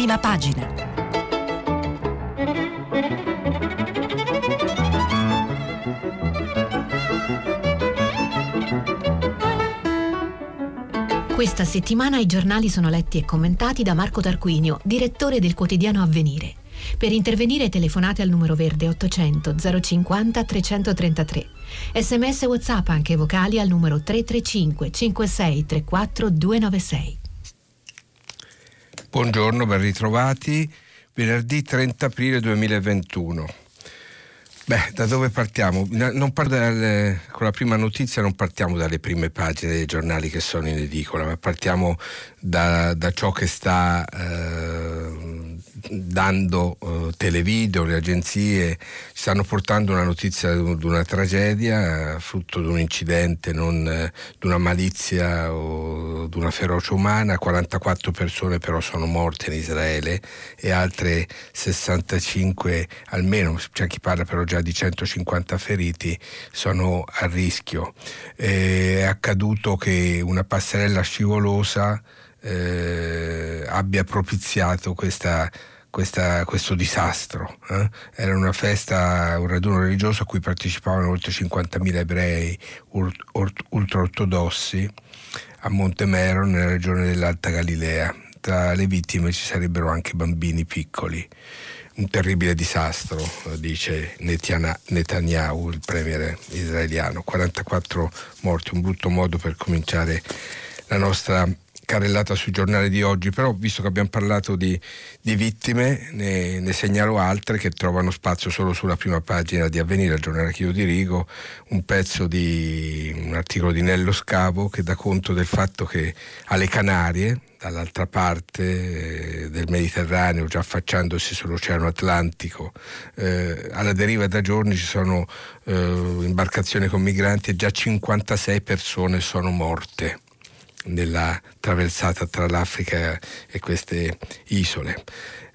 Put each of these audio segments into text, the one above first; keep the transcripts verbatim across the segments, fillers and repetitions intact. prima pagina. Questa settimana i giornali sono letti e commentati da Marco Tarquinio, direttore del quotidiano Avvenire. Per intervenire telefonate al numero verde ottocento zero cinquanta trecentotrentatré. Sms e WhatsApp anche vocali al numero tre tre cinque cinque sei tre quattro due nove sei. Buongiorno, ben ritrovati. Venerdì trenta aprile duemilaventuno. Beh, da dove partiamo? Non parto dalle, con la prima notizia non partiamo dalle prime pagine dei giornali che sono in edicola, ma partiamo da, da ciò che sta eh, dando eh, Televideo, le agenzie, stanno portando una notizia di una tragedia, frutto di un incidente, non eh, di una malizia o di una ferocia umana. quarantaquattro persone però sono morte in Israele e altre sessantacinque almeno, c'è chi parla però già di centocinquanta feriti, sono a rischio. Eh, è accaduto che una passerella scivolosa eh, abbia propiziato questa, questa, questo disastro. Eh? Era una festa, un raduno religioso a cui partecipavano oltre cinquantamila ebrei ult- ult- ultraortodossi a Montemero, nella regione dell'Alta Galilea. Tra le vittime ci sarebbero anche bambini piccoli. Un terribile disastro, dice Netanyahu, il premier israeliano. quarantaquattro morti, un brutto modo per cominciare la nostra carrellata sui giornali di oggi. Però, visto che abbiamo parlato di, di vittime, ne, ne segnalo altre che trovano spazio solo sulla prima pagina di Avvenire, il giornale che io dirigo, un pezzo di un articolo di Nello Scavo che dà conto del fatto che alle Canarie, dall'altra parte eh, del Mediterraneo, già affacciandosi sull'Oceano Atlantico, eh, alla deriva da giorni ci sono eh, imbarcazioni con migranti e già cinquantasei persone sono morte nella traversata tra l'Africa e queste isole.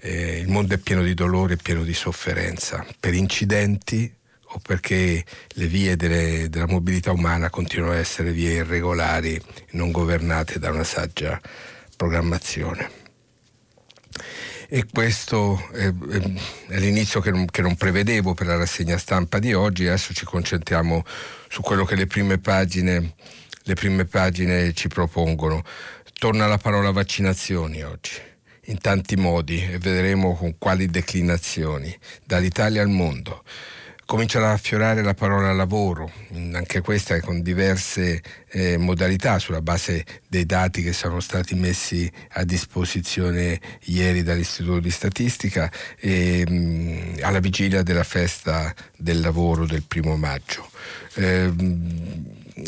Eh, il mondo è pieno di dolore, pieno di sofferenza per incidenti o perché le vie delle, della mobilità umana continuano a essere vie irregolari, non governate da una saggia programmazione. E questo è, è l'inizio che non, che non prevedevo per la rassegna stampa di oggi. Adesso ci concentriamo su quello che le prime pagine, le prime pagine ci propongono. Torna la parola vaccinazioni oggi, in tanti modi, e vedremo con quali declinazioni, dall'Italia al mondo. Comincia a affiorare la parola lavoro, anche questa con diverse eh, modalità sulla base dei dati che sono stati messi a disposizione ieri dall'Istituto di Statistica e, mh, alla vigilia della festa del lavoro del primo maggio. Eh,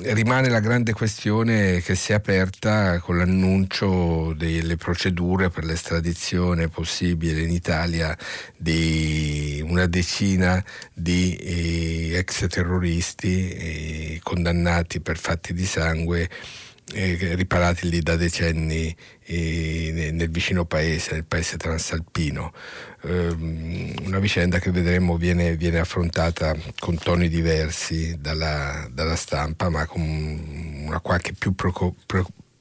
rimane la grande questione che si è aperta con l'annuncio delle procedure per l'estradizione possibile in Italia di una decina di eh, ex terroristi eh, condannati per fatti di sangue eh, riparati lì da decenni eh, nel vicino paese, nel paese transalpino. Una vicenda che vedremo viene, viene affrontata con toni diversi dalla, dalla stampa, ma con una qualche più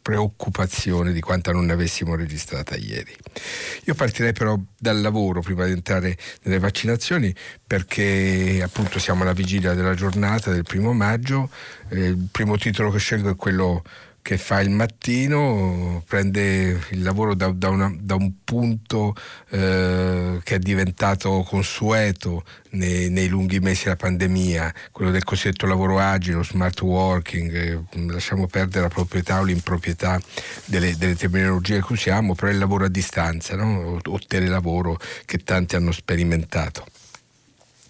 preoccupazione di quanta non ne avessimo registrata ieri. Io partirei però dal lavoro prima di entrare nelle vaccinazioni, perché appunto siamo alla vigilia della giornata del primo maggio. Il primo titolo che scelgo è quello che fa Il Mattino, prende il lavoro da, da, una, da un punto eh, che è diventato consueto nei, nei lunghi mesi della pandemia, quello del cosiddetto lavoro agile, lo smart working, eh, lasciamo perdere la proprietà o l'improprietà delle, delle terminologie che usiamo, però è il lavoro a distanza, no? O telelavoro, che tanti hanno sperimentato.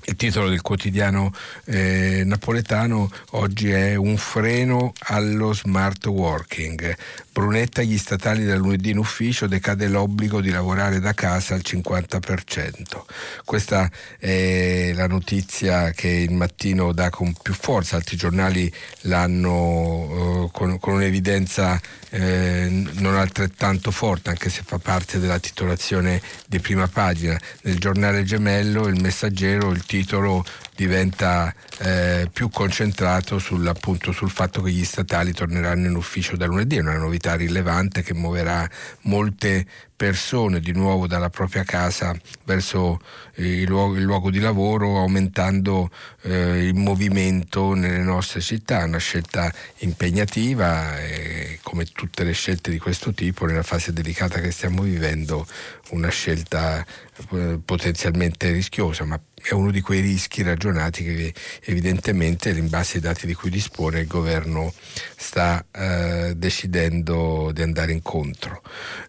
Il titolo del quotidiano eh, napoletano oggi è un freno allo smart working. Brunetta, gli statali da lunedì in ufficio, decade l'obbligo di lavorare da casa al cinquanta per cento. Questa è la notizia che Il Mattino dà con più forza, altri giornali l'hanno eh, con, con un'evidenza eh, non altrettanto forte, anche se fa parte della titolazione di prima pagina. Nel giornale gemello, Il Messaggero, il titolo titolo diventa eh, più concentrato sul, appunto, sul fatto che gli statali torneranno in ufficio da lunedì. È una novità rilevante che muoverà molte persone di nuovo dalla propria casa verso eh, il, luogo, il luogo di lavoro, aumentando eh, il movimento nelle nostre città. Una scelta impegnativa e, come tutte le scelte di questo tipo, nella fase delicata che stiamo vivendo, una scelta eh, potenzialmente rischiosa, ma è uno di quei rischi ragionati che evidentemente, in base ai dati di cui dispone, il governo sta eh, decidendo di andare incontro.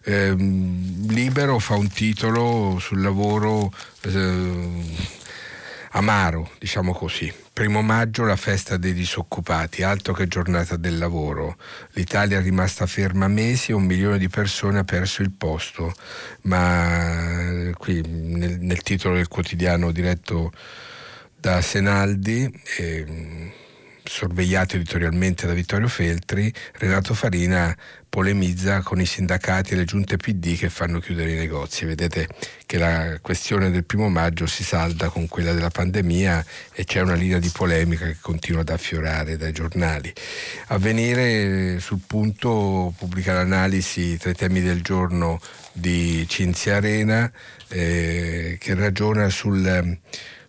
Eh, Libero fa un titolo sul lavoro eh, amaro, diciamo così. Primo maggio, la festa dei disoccupati, altro che giornata del lavoro. L'Italia è rimasta ferma mesi, un milione di persone ha perso il posto. Ma qui nel, nel titolo del quotidiano diretto da Senaldi, eh, sorvegliato editorialmente da Vittorio Feltri, Renato Farina polemizza con i sindacati e le giunte P D che fanno chiudere i negozi. Vedete che la questione del primo maggio si salda con quella della pandemia e c'è una linea di polemica che continua ad affiorare dai giornali. Avvenire sul punto pubblica l'analisi tra i temi del giorno di Cinzia Arena, eh, che ragiona sul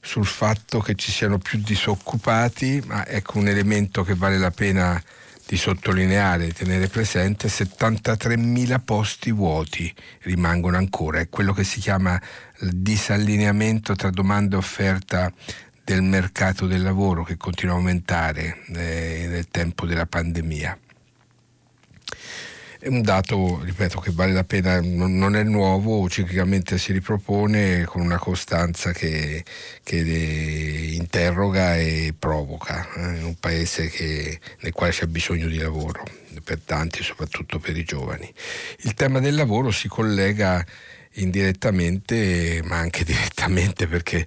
sul fatto che ci siano più disoccupati, ma ecco un elemento che vale la pena di sottolineare, di tenere presente: settantatremila posti vuoti rimangono ancora. È quello che si chiama il disallineamento tra domanda e offerta del mercato del lavoro, che continua a aumentare eh, nel tempo della pandemia. È un dato, ripeto, che vale la pena, non è nuovo, ciclicamente si ripropone con una costanza che, che interroga e provoca eh, in un paese che, nel quale c'è bisogno di lavoro per tanti, soprattutto per i giovani. Il tema del lavoro si collega indirettamente, ma anche direttamente, perché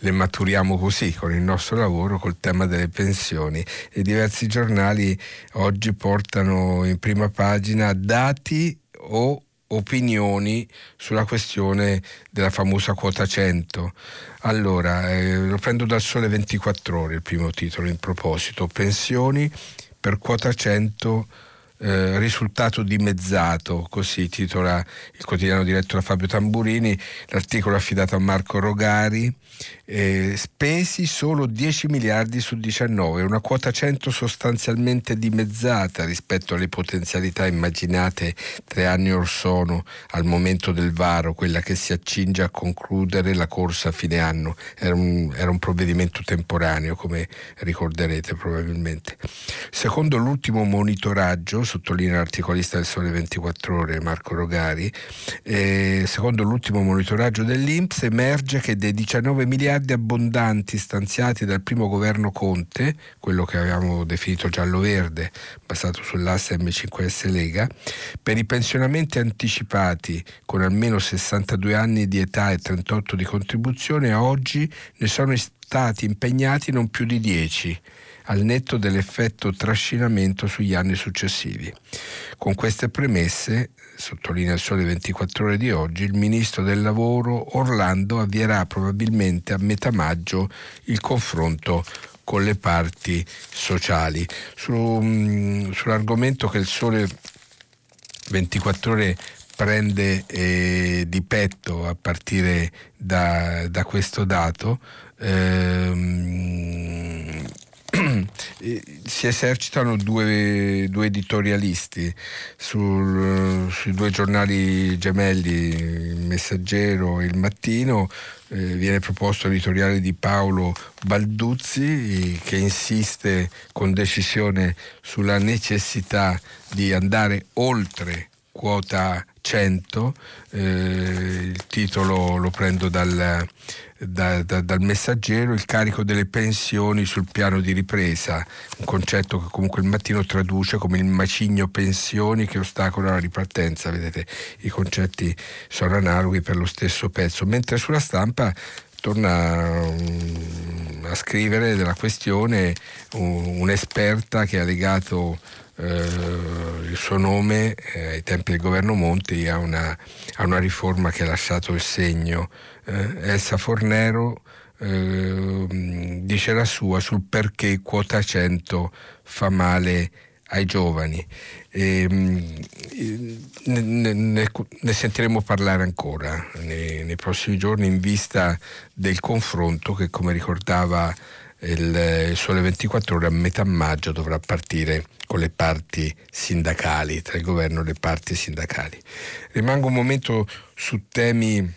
le maturiamo così con il nostro lavoro, col tema delle pensioni, e diversi giornali oggi portano in prima pagina dati o opinioni sulla questione della famosa quota cento. Allora, eh, lo prendo dal Sole ventiquattro Ore il primo titolo in proposito: pensioni per quota cento, Eh, risultato dimezzato, così titola il quotidiano diretto da Fabio Tamburini. L'articolo affidato a Marco Rogari. Eh, spesi solo dieci miliardi su diciannove, una quota cento sostanzialmente dimezzata rispetto alle potenzialità immaginate tre anni or sono al momento del varo, quella che si accinge a concludere la corsa a fine anno. Era un, era un provvedimento temporaneo, come ricorderete probabilmente. Secondo l'ultimo monitoraggio, sottolinea l'articolista del Sole ventiquattro Ore Marco Rogari, eh, secondo l'ultimo monitoraggio dell'Inps emerge che dei diciannove miliardi abbondanti stanziati dal primo governo Conte, quello che avevamo definito giallo-verde, basato sull'asse emme cinque esse Lega, per i pensionamenti anticipati con almeno sessantadue anni di età e trentotto di contribuzione, a oggi ne sono stati impegnati non più di dieci, al netto dell'effetto trascinamento sugli anni successivi. Con queste premesse, sottolinea il Sole ventiquattro Ore di oggi, il ministro del lavoro Orlando avvierà probabilmente a metà maggio il confronto con le parti sociali. Su, mh, sull'argomento che il Sole ventiquattro Ore prende eh, di petto a partire da, da questo dato, ehm, si esercitano due, due editorialisti sul, sui due giornali gemelli, Il Messaggero e Il Mattino. Eh, viene proposto l'editoriale di Paolo Balduzzi, che insiste con decisione sulla necessità di andare oltre quota cento. Eh, il titolo lo prendo dal Da, da, dal Messaggero: il carico delle pensioni sul piano di ripresa, un concetto che comunque Il Mattino traduce come il macigno pensioni che ostacola la ripartenza. Vedete, i concetti sono analoghi per lo stesso pezzo. Mentre sulla Stampa torna um, a scrivere della questione um, un'esperta che ha legato Uh, il suo nome eh, ai tempi del governo Monti a una, a una riforma che ha lasciato il segno. eh, Elsa Fornero eh, dice la sua sul perché quota cento fa male ai giovani. E, ne, ne, ne sentiremo parlare ancora nei, nei prossimi giorni in vista del confronto che, come ricordava il, il Sole ventiquattro Ore, a metà maggio dovrà partire con le parti sindacali, tra il governo e le parti sindacali. Rimango un momento su temi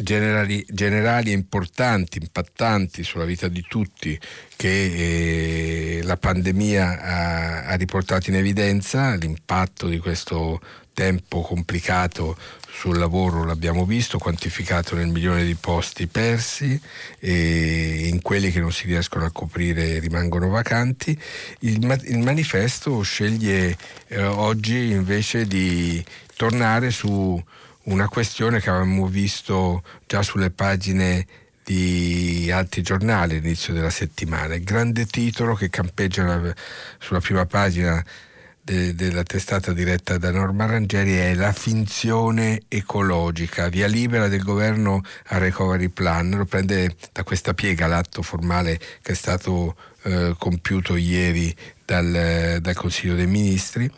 generali, generali e importanti, impattanti sulla vita di tutti, che eh, la pandemia ha, ha riportato in evidenza. L'impatto di questo tempo complicato sul lavoro l'abbiamo visto, quantificato nel milione di posti persi, e in quelli che non si riescono a coprire rimangono vacanti. Il, il manifesto sceglie eh, oggi invece di tornare su una questione che avevamo visto già sulle pagine di altri giornali all'inizio della settimana. Il grande titolo che campeggia sulla prima pagina de- della testata diretta da Norma Rangieri è la finzione ecologica, via libera del governo al recovery plan. Lo prende da questa piega l'atto formale che è stato eh, compiuto ieri Dal, dal Consiglio dei Ministri,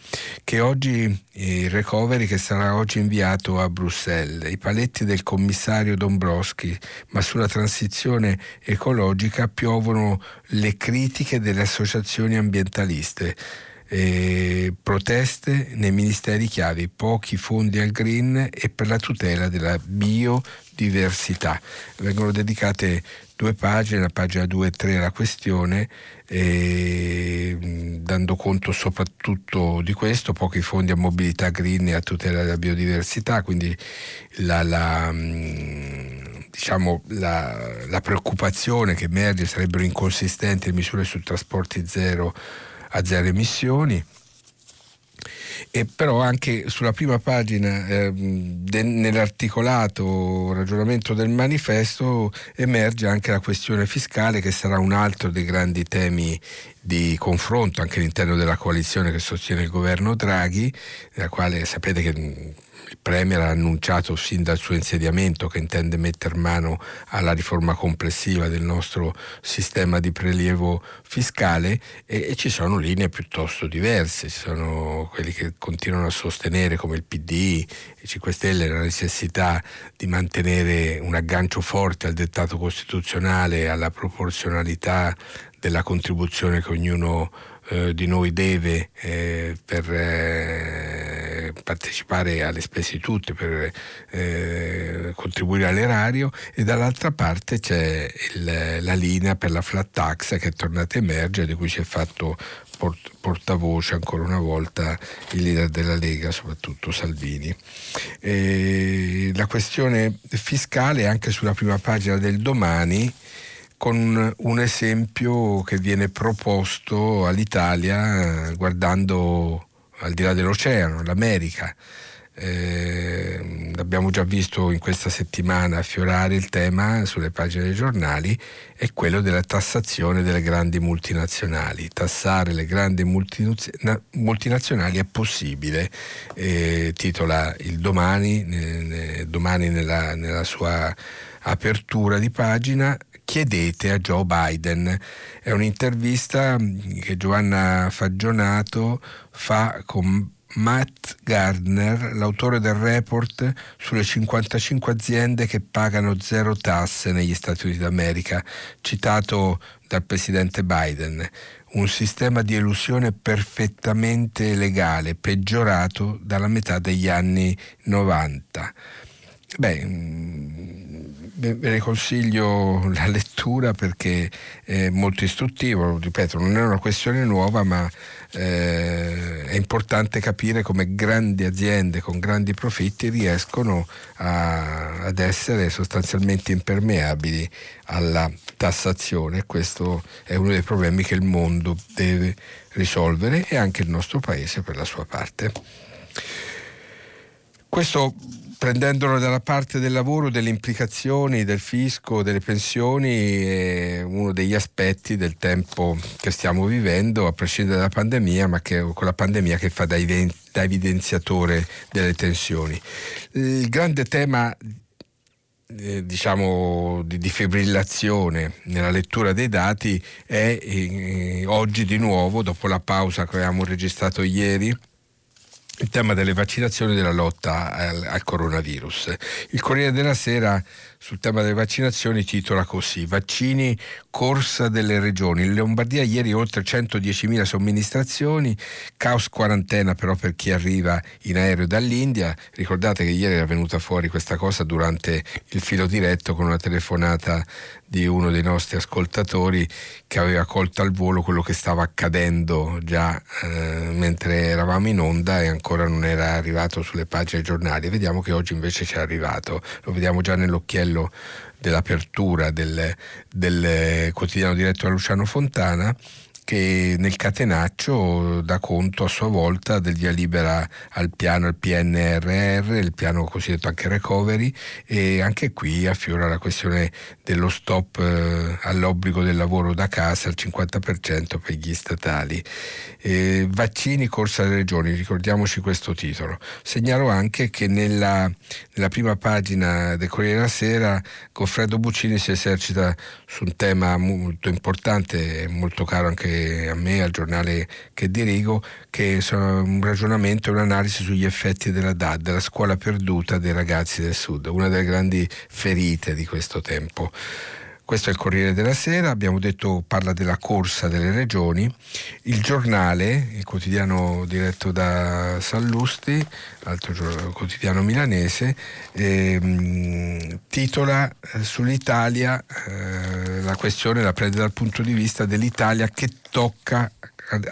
che oggi il recovery che sarà oggi inviato a Bruxelles, i paletti del commissario Dombrovskis, ma sulla transizione ecologica piovono le critiche delle associazioni ambientaliste, eh, proteste nei ministeri chiave, pochi fondi al green e per la tutela della biodiversità. Vengono dedicate due pagine, la pagina due e tre, la questione, eh, dando conto soprattutto di questo, pochi fondi a mobilità green e a tutela della biodiversità, quindi la, la, diciamo, la, la preoccupazione che emerge: sarebbero inconsistenti le misure su trasporti zero a zero emissioni. E però anche sulla prima pagina, eh, de, nell'articolato ragionamento del manifesto, emerge anche la questione fiscale, che sarà un altro dei grandi temi di confronto anche all'interno della coalizione che sostiene il governo Draghi, nella quale sapete che il Premier ha annunciato sin dal suo insediamento che intende mettere mano alla riforma complessiva del nostro sistema di prelievo fiscale, e, e ci sono linee piuttosto diverse. Ci sono quelli che continuano a sostenere, come il P D e cinque Stelle, la necessità di mantenere un aggancio forte al dettato costituzionale, alla proporzionalità della contribuzione che ognuno eh, di noi deve eh, per eh, partecipare alle spese di tutti, per eh, contribuire all'erario, e dall'altra parte c'è il, la linea per la flat tax, che è tornata a emergere, di cui si è fatto port- portavoce ancora una volta il leader della Lega, soprattutto Salvini. E la questione fiscale è anche sulla prima pagina del Domani, con un esempio che viene proposto all'Italia guardando al di là dell'oceano, l'America. Eh, l'abbiamo già visto in questa settimana affiorare il tema sulle pagine dei giornali, è quello della tassazione delle grandi multinazionali. Tassare le grandi multinazionali è possibile, eh, titola il Domani, eh, domani nella, nella sua apertura di pagina. Chiedete a Joe Biden. È un'intervista che Giovanna Fagionato fa con Matt Gardner, l'autore del report sulle cinquantacinque aziende che pagano zero tasse negli Stati Uniti d'America, citato dal presidente Biden. Un sistema di elusione perfettamente legale, peggiorato dalla metà degli anni novanta. Beh, ve ne consiglio la lettura perché è molto istruttivo. Ripeto, non è una questione nuova, ma eh, è importante capire come grandi aziende con grandi profitti riescono a, ad essere sostanzialmente impermeabili alla tassazione. Questo è uno dei problemi che il mondo deve risolvere, e anche il nostro paese per la sua parte. Questo, prendendolo dalla parte del lavoro, delle implicazioni del fisco, delle pensioni, è uno degli aspetti del tempo che stiamo vivendo, a prescindere dalla pandemia, ma che con la pandemia che fa da evidenziatore delle tensioni. Il grande tema eh, diciamo di defibrillazione nella lettura dei dati è eh, oggi di nuovo, dopo la pausa che avevamo registrato ieri, il tema delle vaccinazioni e della lotta al, al coronavirus. Il Corriere della Sera sul tema delle vaccinazioni titola così: vaccini, corsa delle regioni. In Lombardia ieri oltre centodiecimila somministrazioni, caos quarantena però per chi arriva in aereo dall'India. Ricordate che ieri era venuta fuori questa cosa durante il filo diretto con una telefonata di uno dei nostri ascoltatori che aveva colto al volo quello che stava accadendo già eh, mentre eravamo in onda e ancora non era arrivato sulle pagine giornali. Vediamo che oggi invece ci è arrivato, lo vediamo già nell'occhiello dell'apertura del, del quotidiano diretto da Luciano Fontana, che nel catenaccio dà conto a sua volta del via libera al piano, al P N R R, il piano cosiddetto anche recovery, e anche qui affiora la questione dello stop eh, all'obbligo del lavoro da casa al cinquanta per cento per gli statali. Eh, vaccini, corsa alle regioni, ricordiamoci questo titolo. Segnalo anche che nella, nella prima pagina del Corriere della Sera Goffredo Buccini si esercita su un tema molto importante e molto caro anche a me, al giornale che dirigo, che sono un ragionamento e un'analisi sugli effetti della D A D, la scuola perduta dei ragazzi del Sud, una delle grandi ferite di questo tempo. Questo è il Corriere della Sera, abbiamo detto, parla della corsa delle regioni. Il Giornale, il quotidiano diretto da Sallusti, altro quotidiano milanese, ehm, titola sull'Italia eh, la questione, la prende dal punto di vista dell'Italia che tocca,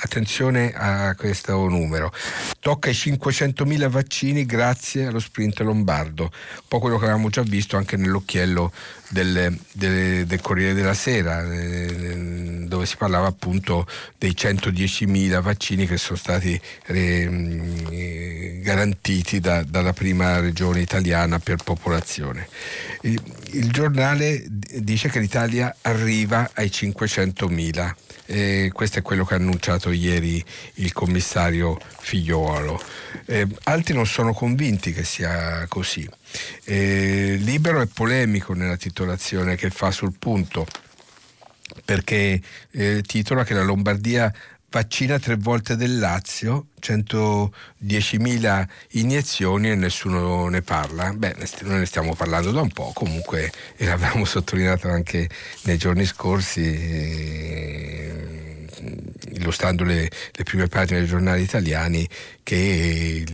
attenzione a questo numero, tocca i cinquecentomila vaccini grazie allo sprint lombardo, un po' quello che avevamo già visto anche nell'occhiello del, del, del Corriere della Sera, eh, dove si parlava appunto dei centodiecimila vaccini che sono stati eh, garantiti da, dalla prima regione italiana per popolazione. Il, il Giornale dice che l'Italia arriva ai cinquecentomila. Eh, questo è quello che ha annunciato ieri il commissario Figliuolo. Eh, altri non sono convinti che sia così. Eh, Libero è polemico nella titolazione che fa sul punto, perché eh, titola che la Lombardia vaccina tre volte del Lazio, centodiecimila iniezioni e nessuno ne parla. Beh, noi ne stiamo parlando da un po', comunque, e l'avevamo sottolineato anche nei giorni scorsi, eh, illustrando le, le prime pagine dei giornali italiani, che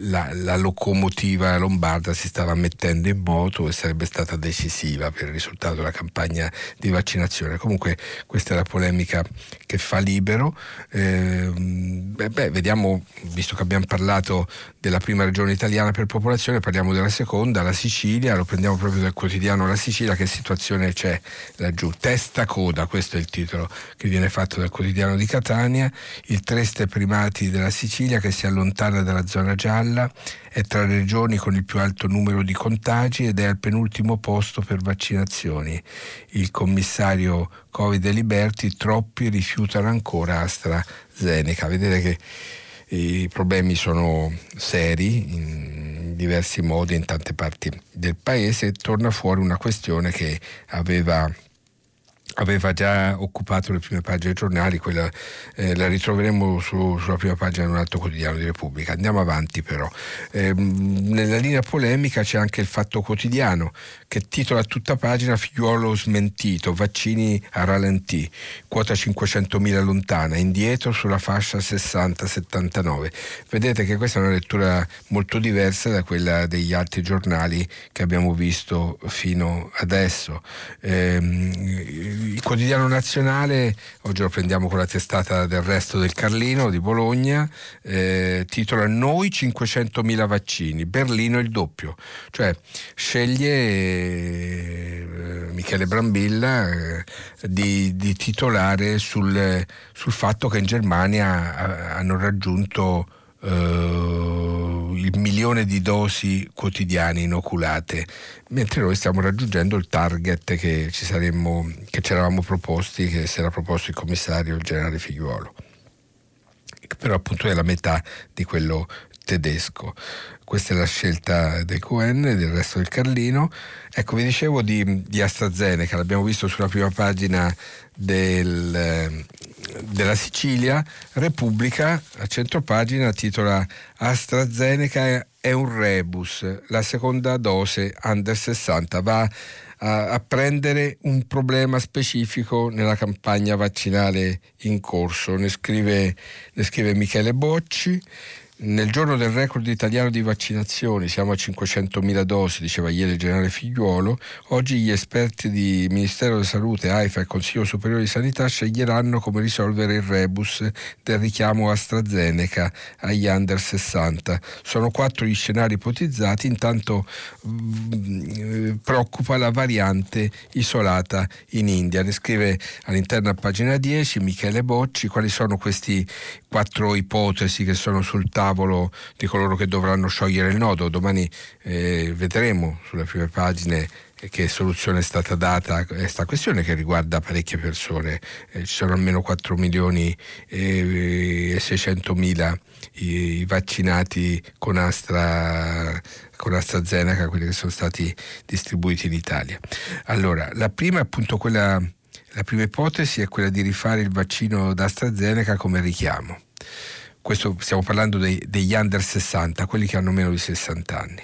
la, la locomotiva lombarda si stava mettendo in moto e sarebbe stata decisiva per il risultato della campagna di vaccinazione. Comunque questa è la polemica che fa Libero. Eh, beh, beh, vediamo, visto che abbiamo parlato della prima regione italiana per popolazione, parliamo della seconda, la Sicilia, lo prendiamo proprio dal quotidiano La Sicilia, che situazione c'è laggiù. Testa coda, questo è il titolo che viene fatto dal quotidiano di Catania, il triste primati della Sicilia che si allontana dalla zona gialla, è tra le regioni con il più alto numero di contagi ed è al penultimo posto per vaccinazioni. Il commissario Covid e Liberti, troppi rifiutano ancora AstraZeneca. Vedete che i problemi sono seri in diversi modi in tante parti del paese. Torna fuori una questione che aveva aveva già occupato le prime pagine dei giornali, quella eh, la ritroveremo su, sulla prima pagina di un altro quotidiano di Repubblica. Andiamo avanti però. Eh, nella linea polemica c'è anche il Fatto Quotidiano, che titola a tutta pagina: Figliuolo smentito, vaccini a ralentì, quota cinquecentomila lontana, indietro sulla fascia sessanta settantanove. Vedete che questa è una lettura molto diversa da quella degli altri giornali che abbiamo visto fino adesso. Eh, Il quotidiano nazionale, oggi lo prendiamo con la testata del Resto del Carlino di Bologna, eh, titola: noi cinquecentomila vaccini, Berlino il doppio. Cioè sceglie eh, Michele Brambilla eh, di, di titolare sul, sul fatto che in Germania hanno raggiunto Uh, il milione di dosi quotidiane inoculate, mentre noi stiamo raggiungendo il target che ci saremmo, che ci eravamo proposti, che si era proposto il commissario, il generale Figliuolo, però appunto è la metà di quello tedesco. Questa è la scelta dei Cohen, del Resto del Carlino. Ecco, vi dicevo di, di AstraZeneca, l'abbiamo visto sulla prima pagina del, della Sicilia. Repubblica, a centropagina, titola AstraZeneca è un rebus, la seconda dose under sessanta va a, a prendere un problema specifico nella campagna vaccinale in corso, ne scrive, ne scrive Michele Bocci. Nel giorno del record italiano di vaccinazioni siamo a cinquecentomila dosi, diceva ieri il generale Figliuolo. Oggi gli esperti di Ministero della Salute, AIFA e Consiglio Superiore di Sanità sceglieranno come risolvere il rebus del richiamo AstraZeneca agli under sessanta. Sono quattro gli scenari ipotizzati. Intanto mh, preoccupa la variante isolata in India, ne scrive all'interno a pagina dieci Michele Bocci. Quali sono questi quattro ipotesi che sono sul tavolo di coloro che dovranno sciogliere il nodo? Domani eh, vedremo sulle prime pagine che soluzione è stata data a questa questione che riguarda parecchie persone. Eh, ci sono almeno quattro milioni e seicentomila i, i vaccinati con Astra con AstraZeneca, quelli che sono stati distribuiti in Italia. Allora, la prima è appunto quella, la prima ipotesi è quella di rifare il vaccino da AstraZeneca come richiamo. Questo stiamo parlando dei, degli under sessanta, quelli che hanno meno di sessanta anni.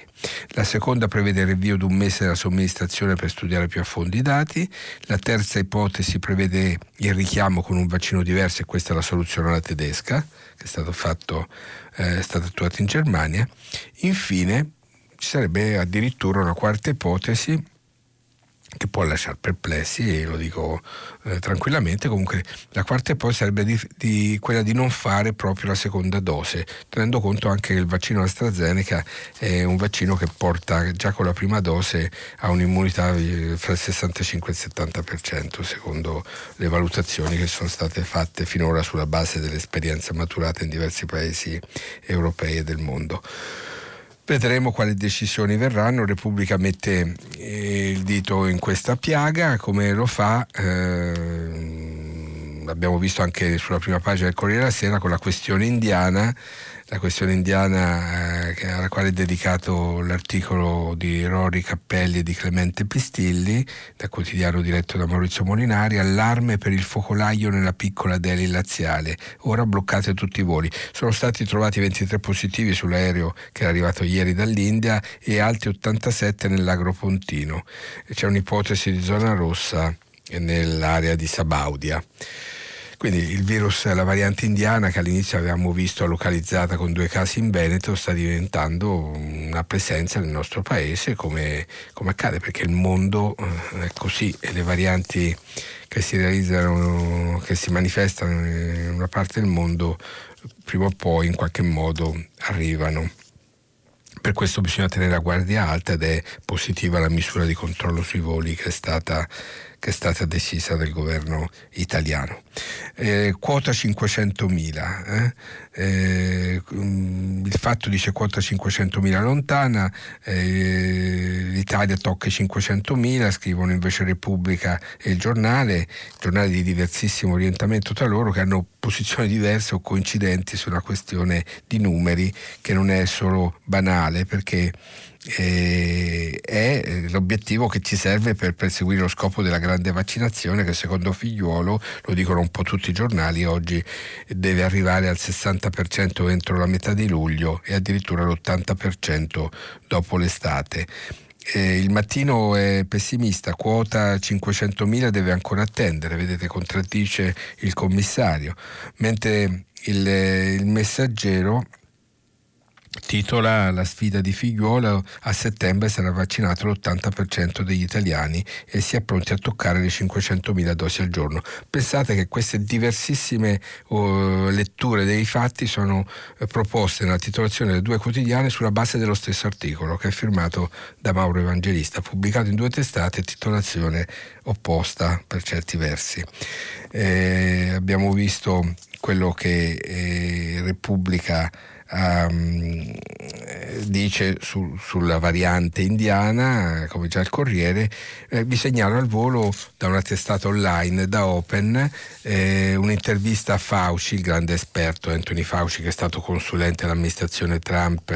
La seconda prevede il rinvio di un mese della somministrazione per studiare più a fondo i dati. La terza ipotesi prevede il richiamo con un vaccino diverso, e questa è la soluzione alla tedesca, che è stato fatto, eh, è stata attuata in Germania. Infine ci sarebbe addirittura una quarta ipotesi che può lasciar perplessi, e lo dico eh, tranquillamente. Comunque la quarta ipotesi sarebbe di, di, quella di non fare proprio la seconda dose, tenendo conto anche che il vaccino AstraZeneca è un vaccino che porta già con la prima dose a un'immunità fra il sessantacinque e il settanta per cento, secondo le valutazioni che sono state fatte finora sulla base dell'esperienza maturata in diversi paesi europei e del mondo. Vedremo quali decisioni verranno. Repubblica mette il dito in questa piaga, come lo fa, ehm, abbiamo visto anche sulla prima pagina del Corriere della Sera, con la questione indiana, la questione indiana eh, alla quale è dedicato l'articolo di Rory Cappelli e di Clemente Pistilli, dal quotidiano diretto da Maurizio Molinari. Allarme per il focolaio nella piccola Delhi laziale, ora bloccate tutti i voli. Sono stati trovati ventitré positivi sull'aereo che era arrivato ieri dall'India e altri ottantasette nell'Agro Pontino. C'è un'ipotesi di zona rossa nell'area di Sabaudia. Quindi il virus, la variante indiana, che all'inizio avevamo visto localizzata con due casi in Veneto, sta diventando una presenza nel nostro paese, come, come accade, perché il mondo è così, e le varianti che si realizzano, che si manifestano in una parte del mondo, prima o poi in qualche modo arrivano. Per questo bisogna tenere la guardia alta, ed è positiva la misura di controllo sui voli che è stata che è stata decisa dal governo italiano. Eh, quota cinquecentomila. Eh? Eh, il fatto dice quota cinquecentomila lontana, eh, l'Italia tocca i cinquecentomila, scrivono invece Repubblica e il Giornale, giornali di diversissimo orientamento tra loro, che hanno posizioni diverse o coincidenti sulla questione di numeri, che non è solo banale, perché Eh, è l'obiettivo che ci serve per perseguire lo scopo della grande vaccinazione, che secondo Figliuolo, lo dicono un po' tutti i giornali oggi, deve arrivare al sessanta per cento entro la metà di luglio e addirittura all'ottanta per cento dopo l'estate. Eh, il Mattino è pessimista, quota cinquecentomila deve ancora attendere, vedete, contraddice il commissario, mentre il, il Messaggero titola la sfida di Figliuolo: a settembre sarà vaccinato l'ottanta per cento degli italiani e si è pronti a toccare le cinquecentomila dosi al giorno. Pensate che queste diversissime uh, letture dei fatti sono uh, proposte nella titolazione delle due quotidiane sulla base dello stesso articolo, che è firmato da Mauro Evangelista, pubblicato in due testate, titolazione opposta per certi versi. Eh, abbiamo visto quello che eh, Repubblica um, dice su, sulla variante indiana, come già il Corriere, eh, vi segnalo al volo da una testata online, da Open, eh, un'intervista a Fauci, il grande esperto Anthony Fauci, che è stato consulente all'amministrazione Trump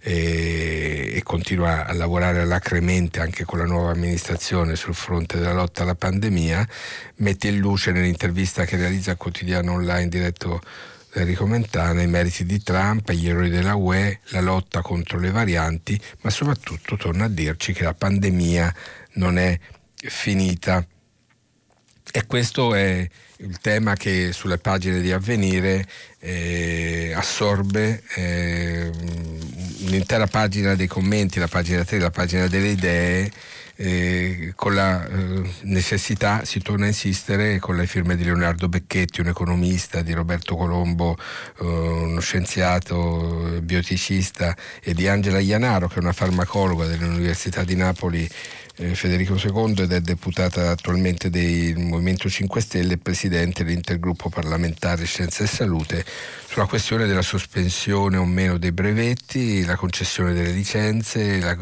eh, e continua a lavorare alacremente anche con la nuova amministrazione sul fronte della lotta alla pandemia. Mette in luce nell'intervista che realizza al quotidiano online diretto Enrico Mentana i meriti di Trump, gli errori della U E, la lotta contro le varianti, ma soprattutto torna a dirci che la pandemia non è finita. E questo è il tema che sulle pagine di Avvenire eh, assorbe eh, l'intera pagina dei commenti, la pagina tre, la pagina delle idee. Eh, con la eh, necessità si torna a insistere con le firme di Leonardo Becchetti, un economista, di Roberto Colombo, eh, uno scienziato bioeticista, e di Angela Iannaro, che è una farmacologa dell'Università di Napoli eh, Federico secondo ed è deputata attualmente del Movimento cinque Stelle e presidente dell'Intergruppo parlamentare Scienza e Salute, sulla questione della sospensione o meno dei brevetti, la concessione delle licenze, la,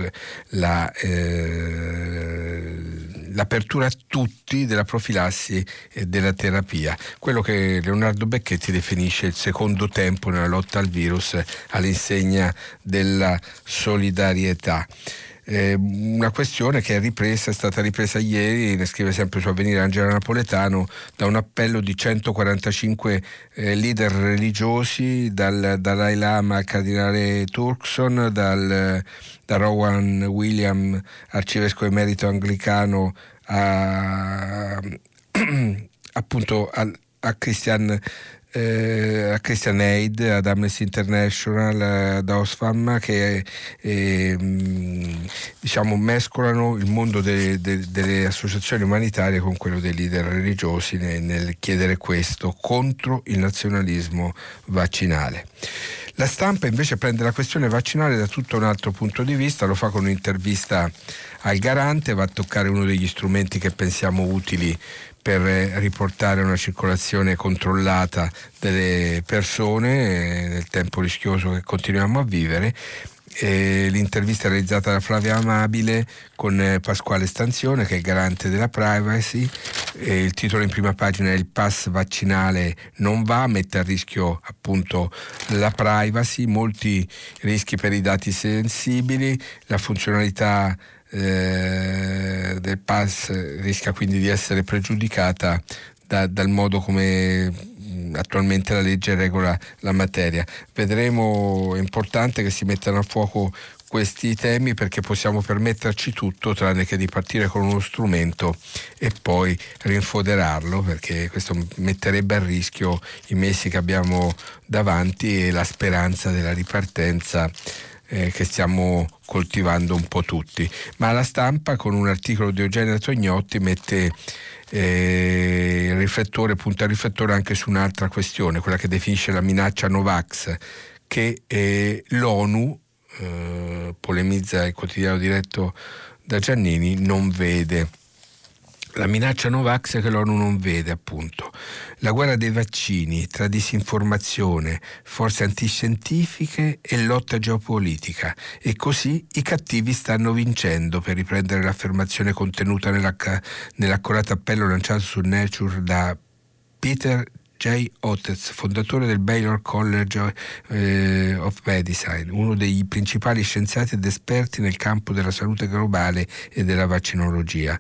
la eh, l'apertura a tutti della profilassi e della terapia, quello che Leonardo Becchetti definisce il secondo tempo nella lotta al virus all'insegna della solidarietà. Eh, una questione che è ripresa, è stata ripresa ieri, ne scrive sempre su Avvenire Angela Napoletano, da un appello di centoquarantacinque eh, leader religiosi, dal Dalai Lama al cardinale Turkson, dal da Rowan William, arcivescovo emerito anglicano, a, appunto a, a Christian Eh, a Christian Aid, ad Amnesty International, ad Oxfam, che eh, diciamo mescolano il mondo de, de, delle associazioni umanitarie con quello dei leader religiosi nel, nel chiedere questo contro il nazionalismo vaccinale. La Stampa invece prende la questione vaccinale da tutto un altro punto di vista, lo fa con un'intervista al Garante, va a toccare uno degli strumenti che pensiamo utili per riportare una circolazione controllata delle persone nel tempo rischioso che continuiamo a vivere. E l'intervista realizzata da Flavia Amabile con Pasquale Stanzione, che è il garante della privacy, e il titolo in prima pagina è "Il pass vaccinale non va, mette a rischio appunto la privacy, molti rischi per i dati sensibili, la funzionalità Eh, del pass rischia quindi di essere pregiudicata da, dal modo come attualmente la legge regola la materia". Vedremo, è importante che si mettano a fuoco questi temi, perché possiamo permetterci tutto tranne che di partire con uno strumento e poi rinfoderarlo, perché questo metterebbe a rischio i mesi che abbiamo davanti e la speranza della ripartenza Eh, che stiamo coltivando un po' tutti. Ma la Stampa, con un articolo di Eugenia Tognotti, mette eh, il riflettore, punta il riflettore anche su un'altra questione, quella che definisce la minaccia Novax, che eh, l'ONU, eh, polemizza il quotidiano diretto da Giannini, non vede. La minaccia Novax che l'ONU non vede, appunto. La guerra dei vaccini tra disinformazione, forze antiscientifiche e lotta geopolitica. E così i cattivi stanno vincendo, per riprendere l'affermazione contenuta nell'acc- nell'accorato appello lanciato su Nature da Peter J. Otters, fondatore del Baylor College of Medicine, uno dei principali scienziati ed esperti nel campo della salute globale e della vaccinologia.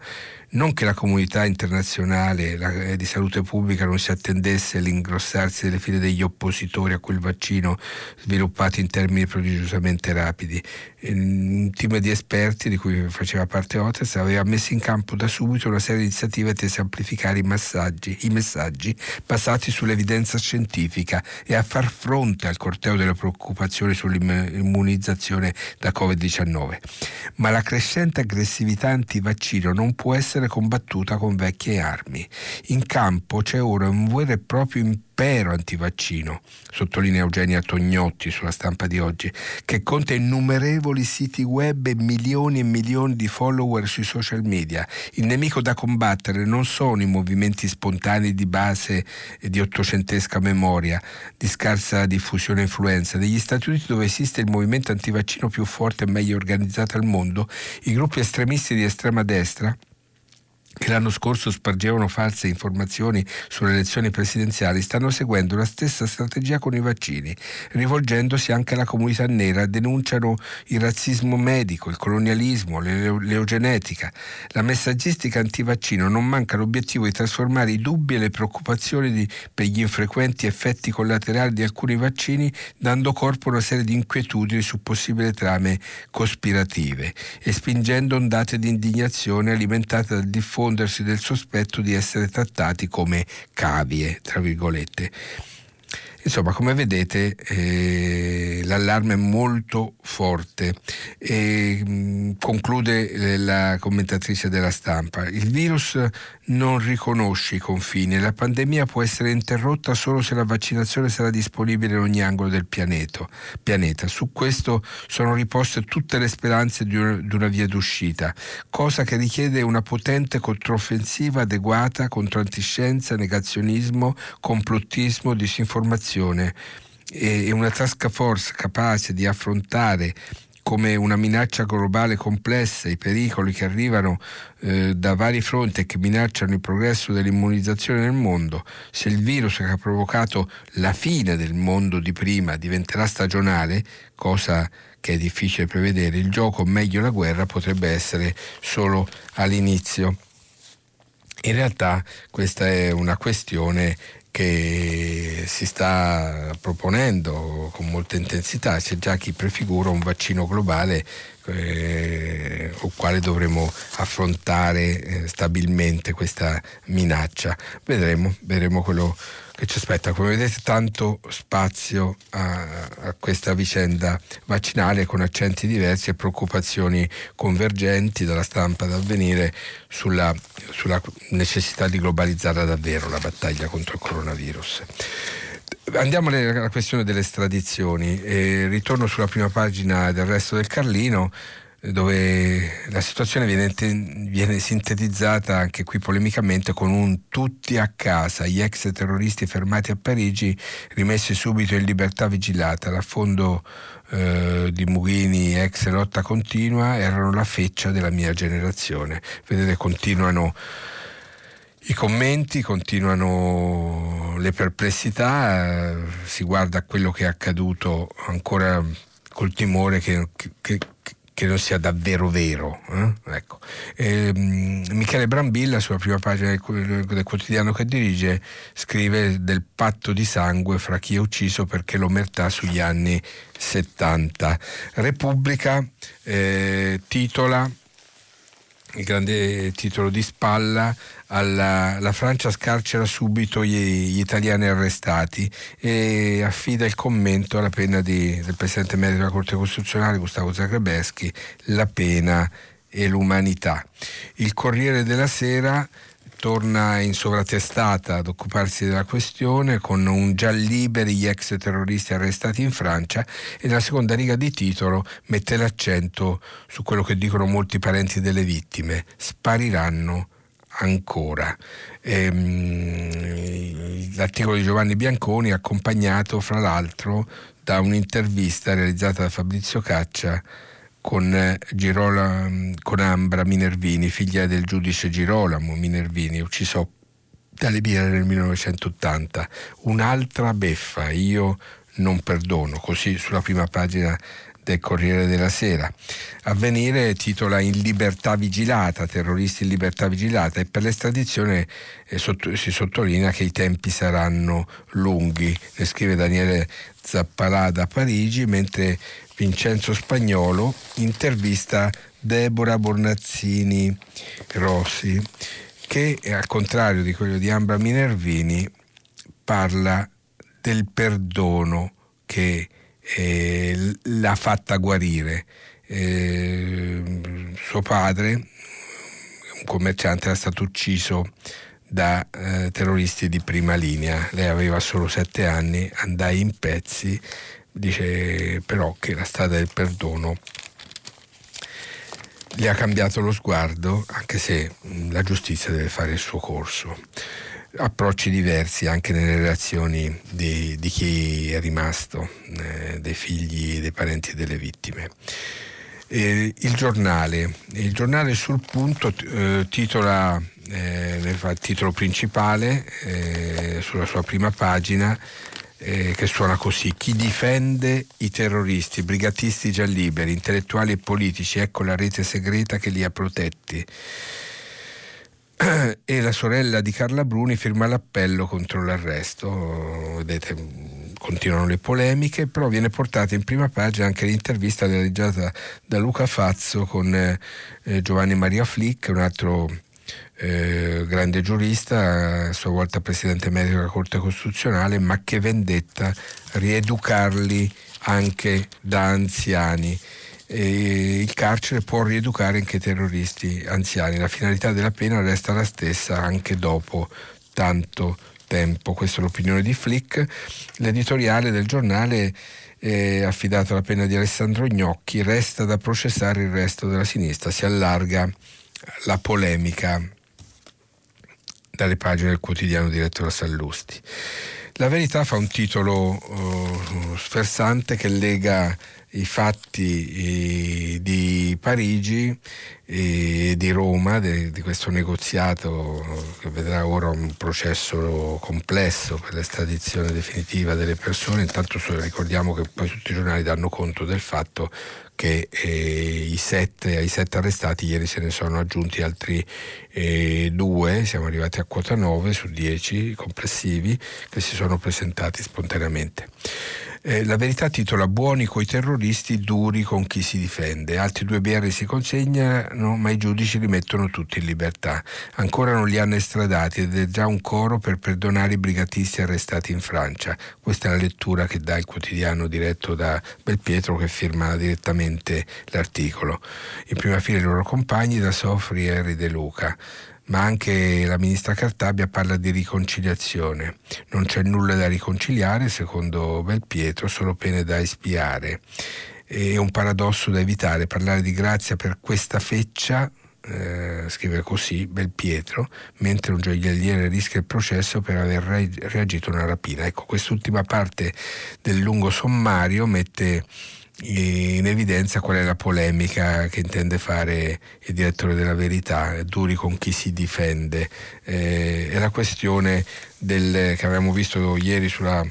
Non che la comunità internazionale di salute pubblica non si attendesse l'ingrossarsi delle file degli oppositori a quel vaccino sviluppato in termini prodigiosamente rapidi. Un team di esperti, di cui faceva parte Otters, aveva messo in campo da subito una serie di iniziative tese a amplificare i messaggi, i messaggi basati sull'evidenza scientifica e a far fronte al corteo delle preoccupazioni sull'immunizzazione da covid diciannove. Ma la crescente aggressività antivaccino non può essere essere combattuta con vecchie armi. In campo c'è ora un vero e proprio impero antivaccino, sottolinea Eugenia Tognotti sulla Stampa di oggi, che conta innumerevoli siti web e milioni e milioni di follower sui social media. Il nemico da combattere non sono i movimenti spontanei di base e di ottocentesca memoria, di scarsa diffusione e influenza. Negli Stati Uniti, dove esiste il movimento antivaccino più forte e meglio organizzato al mondo, i gruppi estremisti di estrema destra, che l'anno scorso spargevano false informazioni sulle elezioni presidenziali, stanno seguendo la stessa strategia con i vaccini, rivolgendosi anche alla comunità nera. Denunciano il razzismo medico, il colonialismo, l'eugenetica. La messaggistica antivaccino non manca l'obiettivo di trasformare i dubbi e le preoccupazioni di, per gli infrequenti effetti collaterali di alcuni vaccini, dando corpo a una serie di inquietudini su possibili trame cospirative e spingendo ondate di indignazione alimentate dal diffondersi del sospetto di essere trattati come cavie, tra virgolette. Insomma, come vedete, eh, l'allarme è molto forte. E, mh, conclude la commentatrice della Stampa: il virus non riconosce i confini, la pandemia può essere interrotta solo se la vaccinazione sarà disponibile in ogni angolo del pianeta. Su questo sono riposte tutte le speranze di una via d'uscita, cosa che richiede una potente controffensiva adeguata contro antiscienza, negazionismo, complottismo, disinformazione e una task force capace di affrontare come una minaccia globale complessa i pericoli che arrivano eh, da vari fronti e che minacciano il progresso dell'immunizzazione nel mondo. Se il virus che ha provocato la fine del mondo di prima diventerà stagionale, cosa che è difficile prevedere, il gioco, o meglio la guerra, potrebbe essere solo all'inizio. In realtà questa è una questione che si sta proponendo con molta intensità. C'è già chi prefigura un vaccino globale eh, o quale dovremo affrontare eh, stabilmente questa minaccia. Vedremo, vedremo quello che ci aspetta. Come vedete, tanto spazio a, a questa vicenda vaccinale, con accenti diversi e preoccupazioni convergenti, dalla Stampa ad Avvenire, sulla, sulla necessità di globalizzare davvero la battaglia contro il coronavirus. Andiamo alla questione delle estradizioni. E ritorno sulla prima pagina del Resto del Carlino, dove la situazione viene, viene sintetizzata anche qui polemicamente con un tutti a casa, gli ex terroristi fermati a Parigi rimessi subito in libertà vigilata. L'affondo eh, di Mughini, ex lotta continua, erano la feccia della mia generazione. Vedete, continuano i commenti, continuano le perplessità, si guarda a quello che è accaduto ancora col timore che, che che non sia davvero vero. Eh? Ecco. E, Michele Brambilla, sulla prima pagina del quotidiano che dirige, scrive del patto di sangue fra chi è ucciso perché l'omertà sugli anni settanta. Repubblica eh, titola, il grande titolo di spalla, alla, la Francia scarcera subito gli, gli italiani arrestati, e affida il commento alla pena di, del presidente emerito della Corte Costituzionale Gustavo Zagrebelsky, la pena e l'umanità. Il Corriere della Sera torna in sovratestata ad occuparsi della questione con un già liberi gli ex terroristi arrestati in Francia, e la seconda riga di titolo mette l'accento su quello che dicono molti parenti delle vittime: spariranno ancora. Ehm, l'articolo di Giovanni Bianconi, accompagnato fra l'altro da un'intervista realizzata da Fabrizio Caccia con Girola, con Ambra Minervini, figlia del giudice Girolamo Minervini, ucciso dalle birre nel millenovecentottanta. Un'altra beffa, io non perdono, così sulla prima pagina del Corriere della Sera. Avvenire titola in libertà vigilata, terroristi in libertà vigilata, e per l'estradizione eh, sotto, si sottolinea che i tempi saranno lunghi, ne scrive Daniele Zappalà da Parigi, mentre Vincenzo Spagnolo intervista Deborah Bornazzini Rossi, che al contrario di quello di Ambra Minervini parla del perdono che eh, l'ha fatta guarire. Eh, suo padre, un commerciante era stato ucciso da eh, terroristi di prima linea. Lei aveva solo sette anni, andai in pezzi, dice però che la strada del perdono gli ha cambiato lo sguardo, anche se mh, la giustizia deve fare il suo corso. Approcci diversi anche nelle relazioni di, di chi è rimasto, eh, dei figli, dei parenti e delle vittime. Eh, il giornale, il giornale sul punto eh, titola eh, nel titolo principale eh, sulla sua prima pagina eh, che suona così: chi difende i terroristi, brigatisti già liberi, intellettuali e politici, ecco la rete segreta che li ha protetti. E la sorella di Carla Bruni firma l'appello contro l'arresto. Vedete, continuano le polemiche, però viene portata in prima pagina anche l'intervista realizzata da Luca Fazzo con eh, Giovanni Maria Flick, un altro eh, grande giurista, a sua volta presidente emerito della Corte Costituzionale, ma che vendetta rieducarli anche da anziani. E il carcere può rieducare anche i terroristi anziani, la finalità della pena resta la stessa anche dopo tanto tempo. Questa è l'opinione di Flick. L'editoriale del giornale è affidato alla penna di Alessandro Gnocchi: resta da processare il resto della sinistra, si allarga la polemica, dalle pagine del quotidiano diretto da Sallusti. La Verità fa un titolo uh, sferzante che lega i fatti eh, di Parigi e eh, di Roma, de, di questo negoziato che vedrà ora un processo complesso per l'estradizione definitiva delle persone. Intanto ricordiamo che poi tutti i giornali danno conto del fatto che eh, i sette, ai sette arrestati ieri se ne sono aggiunti altri eh, due, siamo arrivati a quota nove su dieci complessivi che si sono presentati spontaneamente. Eh, la Verità titola: buoni coi terroristi, duri con chi si difende. Altri due B R si consegnano, ma i giudici li mettono tutti in libertà. Ancora non li hanno estradati ed è già un coro per perdonare i brigatisti arrestati in Francia. Questa è la lettura che dà il quotidiano diretto da Belpietro, che firma direttamente l'articolo. In prima fila i loro compagni, da Sofri e De Luca. Ma anche la ministra Cartabia parla di riconciliazione. Non c'è nulla da riconciliare, secondo Belpietro, solo pene da espiare. È un paradosso da evitare, parlare di grazia per questa feccia, eh, scrive così Belpietro, mentre un gioielliere rischia il processo per aver reagito a una rapina. Ecco, quest'ultima parte del lungo sommario mette in evidenza qual è la polemica che intende fare il direttore della Verità: duri con chi si difende. Eh, è la questione del, che avevamo visto ieri sulla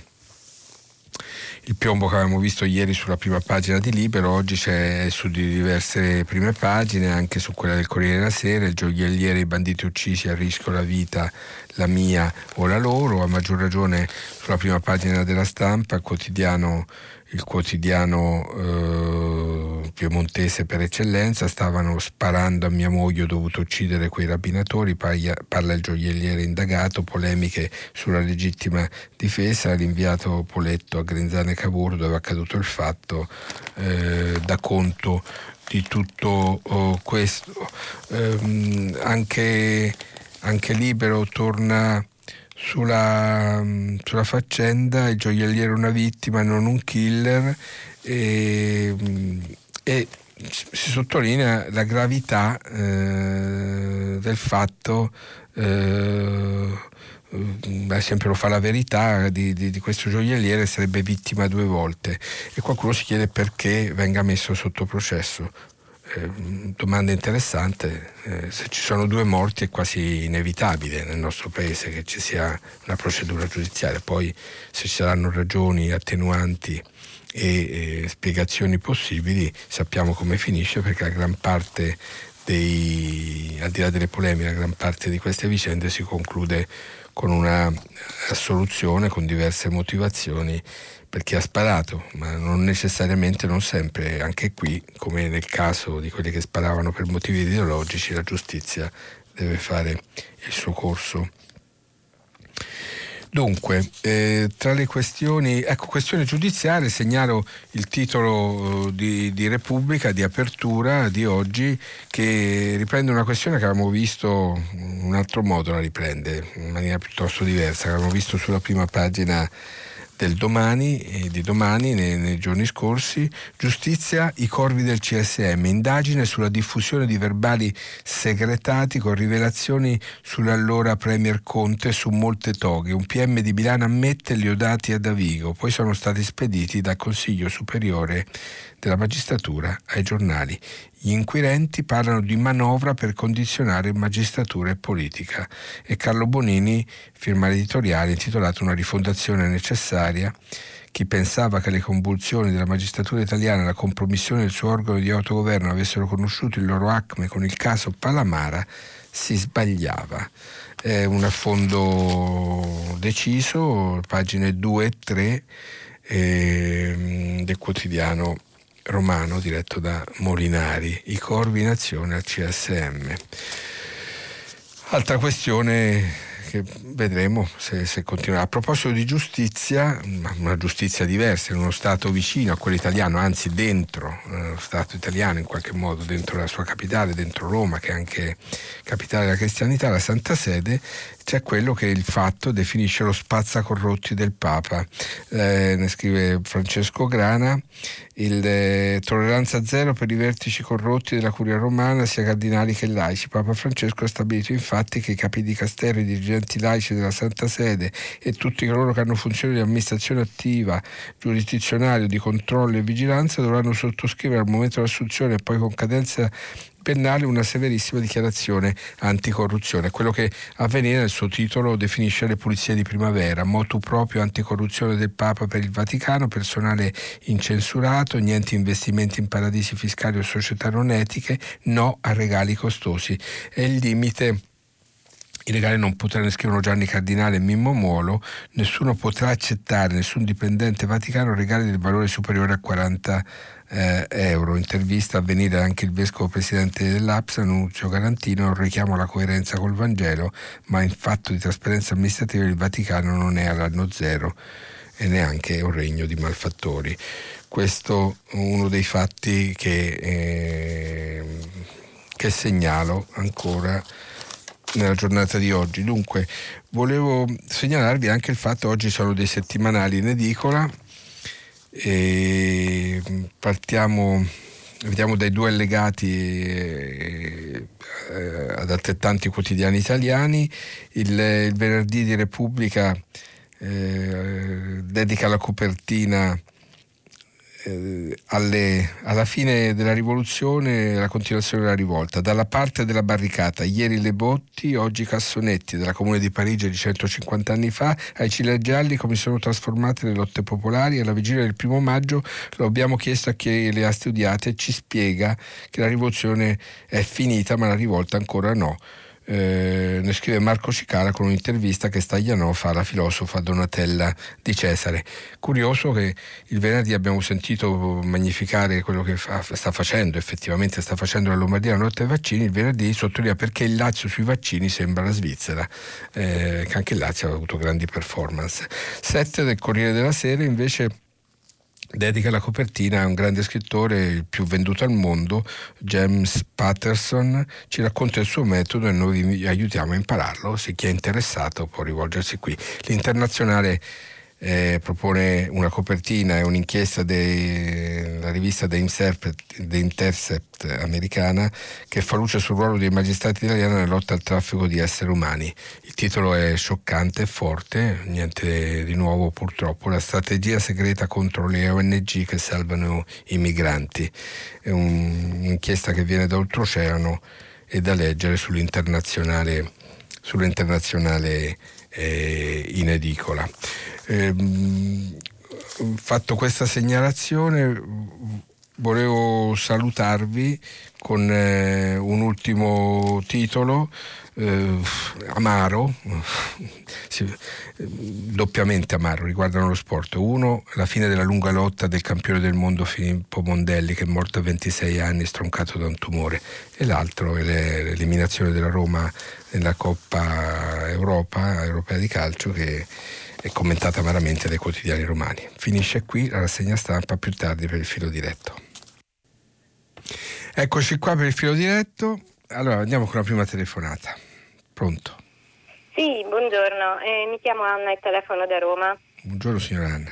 il piombo che avevamo visto ieri sulla prima pagina di Libero, oggi c'è su diverse prime pagine, anche su quella del Corriere della Sera: il gioielliere, i banditi uccisi, a rischio la vita, la mia o la loro. A maggior ragione sulla prima pagina della Stampa, il quotidiano il quotidiano eh, piemontese per eccellenza: stavano sparando a mia moglie, ho dovuto uccidere quei rapinatori, parla, parla il gioielliere indagato. Polemiche sulla legittima difesa, l'inviato Poletto a Grenzane Cavour, dove è accaduto il fatto, eh, dà conto di tutto oh, questo. Eh, anche, anche Libero torna Sulla, sulla faccenda: il gioielliere una vittima, non un killer, e, e si sottolinea la gravità eh, del fatto, eh, ad esempio lo fa la Verità, di, di, di questo gioielliere sarebbe vittima due volte e qualcuno si chiede perché venga messo sotto processo. Eh, domanda interessante. Eh, se ci sono due morti è quasi inevitabile nel nostro paese che ci sia una procedura giudiziaria, poi se ci saranno ragioni attenuanti e eh, spiegazioni possibili sappiamo come finisce, perché la gran parte dei, al di là delle polemiche, la gran parte di queste vicende si conclude con una assoluzione, con diverse motivazioni per chi ha sparato, ma non necessariamente, non sempre. Anche qui, come nel caso di quelli che sparavano per motivi ideologici, la giustizia deve fare il suo corso. Dunque, eh, tra le questioni, ecco, questioni giudiziarie, segnalo il titolo di, di Repubblica, di apertura di oggi, che riprende una questione che avevamo visto in un altro modo, la riprende in maniera piuttosto diversa, che avevamo visto sulla prima pagina del Domani e di Domani nei, nei giorni scorsi. Giustizia, i corvi del C S M, indagine sulla diffusione di verbali segretati con rivelazioni sull'allora Premier Conte su molte toghe. Un P M di Milano ammette li odati ad Davigo, poi sono stati spediti dal Consiglio Superiore della Magistratura ai giornali. Gli inquirenti parlano di manovra per condizionare magistratura e politica, e Carlo Bonini firma l'editoriale intitolato "Una rifondazione necessaria. Chi pensava che le convulsioni della magistratura italiana e la compromissione del suo organo di autogoverno avessero conosciuto il loro acme con il caso Palamara si sbagliava". È un affondo deciso, pagine due e tre eh, del quotidiano romano diretto da Molinari, i corvi in azione al C S M. Altra questione che vedremo se, se continuerà. A proposito di giustizia, una giustizia diversa, in uno Stato vicino a quello italiano, anzi dentro eh, lo Stato italiano in qualche modo, dentro la sua capitale, dentro Roma, che è anche capitale della cristianità, la Santa Sede, c'è quello che Il Fatto definisce lo spazzacorrotti del Papa. Eh, ne scrive Francesco Grana, il eh, tolleranza zero per i vertici corrotti della Curia Romana, sia cardinali che laici. Papa Francesco ha stabilito infatti che i capi di castello, i dirigenti laici della Santa Sede e tutti coloro che hanno funzioni di amministrazione attiva, giurisdizionaria, di controllo e vigilanza dovranno sottoscrivere al momento dell'assunzione e poi con cadenza penale una severissima dichiarazione anticorruzione. Quello che Avvenire nel suo titolo definisce le pulizie di primavera, motu proprio anticorruzione del Papa per il Vaticano, personale incensurato, niente investimenti in paradisi fiscali o società non etiche, no a regali costosi. È il limite. I regali non potranno, scrivono Gianni Cardinale e Mimmo Muolo, nessuno potrà accettare, nessun dipendente vaticano, regali del valore superiore a quaranta euro. Intervista a venire anche il vescovo presidente dell'A P S, Nunzio Garantino, richiamo alla coerenza col Vangelo, ma in fatto di trasparenza amministrativa il Vaticano non è all'anno zero e neanche un regno di malfattori. Questo è uno dei fatti che, eh, che segnalo ancora nella giornata di oggi. Dunque, volevo segnalarvi anche il fatto, oggi sono dei settimanali in edicola, e partiamo, vediamo dai due allegati eh, eh, ad altrettanti quotidiani italiani. Il, il venerdì di Repubblica eh, dedica la copertina Alle, alla fine della rivoluzione, la continuazione della rivolta, dalla parte della barricata, ieri Le Botti, oggi Cassonetti, della Comune di Parigi di centocinquanta anni fa ai Ciliegi Gialli, come sono trasformate le lotte popolari. Alla vigilia del primo maggio lo abbiamo chiesto a chi le ha studiate, ci spiega che la rivoluzione è finita ma la rivolta ancora no. Eh, ne scrive Marco Cicala con un'intervista che Staglianò fa alla filosofa Donatella Di Cesare. Curioso che il venerdì abbiamo sentito magnificare quello che fa, sta facendo, effettivamente sta facendo la Lombardia la lotta ai vaccini. Il venerdì sottolinea perché il Lazio sui vaccini sembra la Svizzera, eh, che anche il Lazio ha avuto grandi performance. Sette del Corriere della Sera invece dedica la copertina a un grande scrittore, il più venduto al mondo, James Patterson, ci racconta il suo metodo e noi vi aiutiamo a impararlo. Se chi è interessato può rivolgersi qui. L'Internazionale eh, propone una copertina e un'inchiesta della rivista The Intercept, The Intercept americana, che fa luce sul ruolo dei magistrati italiani nella lotta al traffico di esseri umani. Il titolo è scioccante e forte, niente di nuovo purtroppo, la strategia segreta contro le O N G che salvano i migranti. È un'inchiesta che viene da oltreoceano e da leggere sull'Internazionale, sull'Internazionale eh, in edicola. Eh, fatto questa segnalazione, volevo salutarvi con eh, un ultimo titolo eh, amaro, doppiamente amaro, riguardano lo sport. Uno, la fine della lunga lotta del campione del mondo Filippo Mondelli, che è morto a ventisei anni stroncato da un tumore, e l'altro è l'eliminazione della Roma nella Coppa Europa, Europea di calcio, che è commentata amaramente dai quotidiani romani. Finisce qui la rassegna stampa, più tardi per il filo diretto. Eccoci qua per il filo diretto. Allora andiamo con la prima telefonata. Pronto? Sì, buongiorno, eh, mi chiamo Anna e telefono da Roma. Buongiorno signora Anna.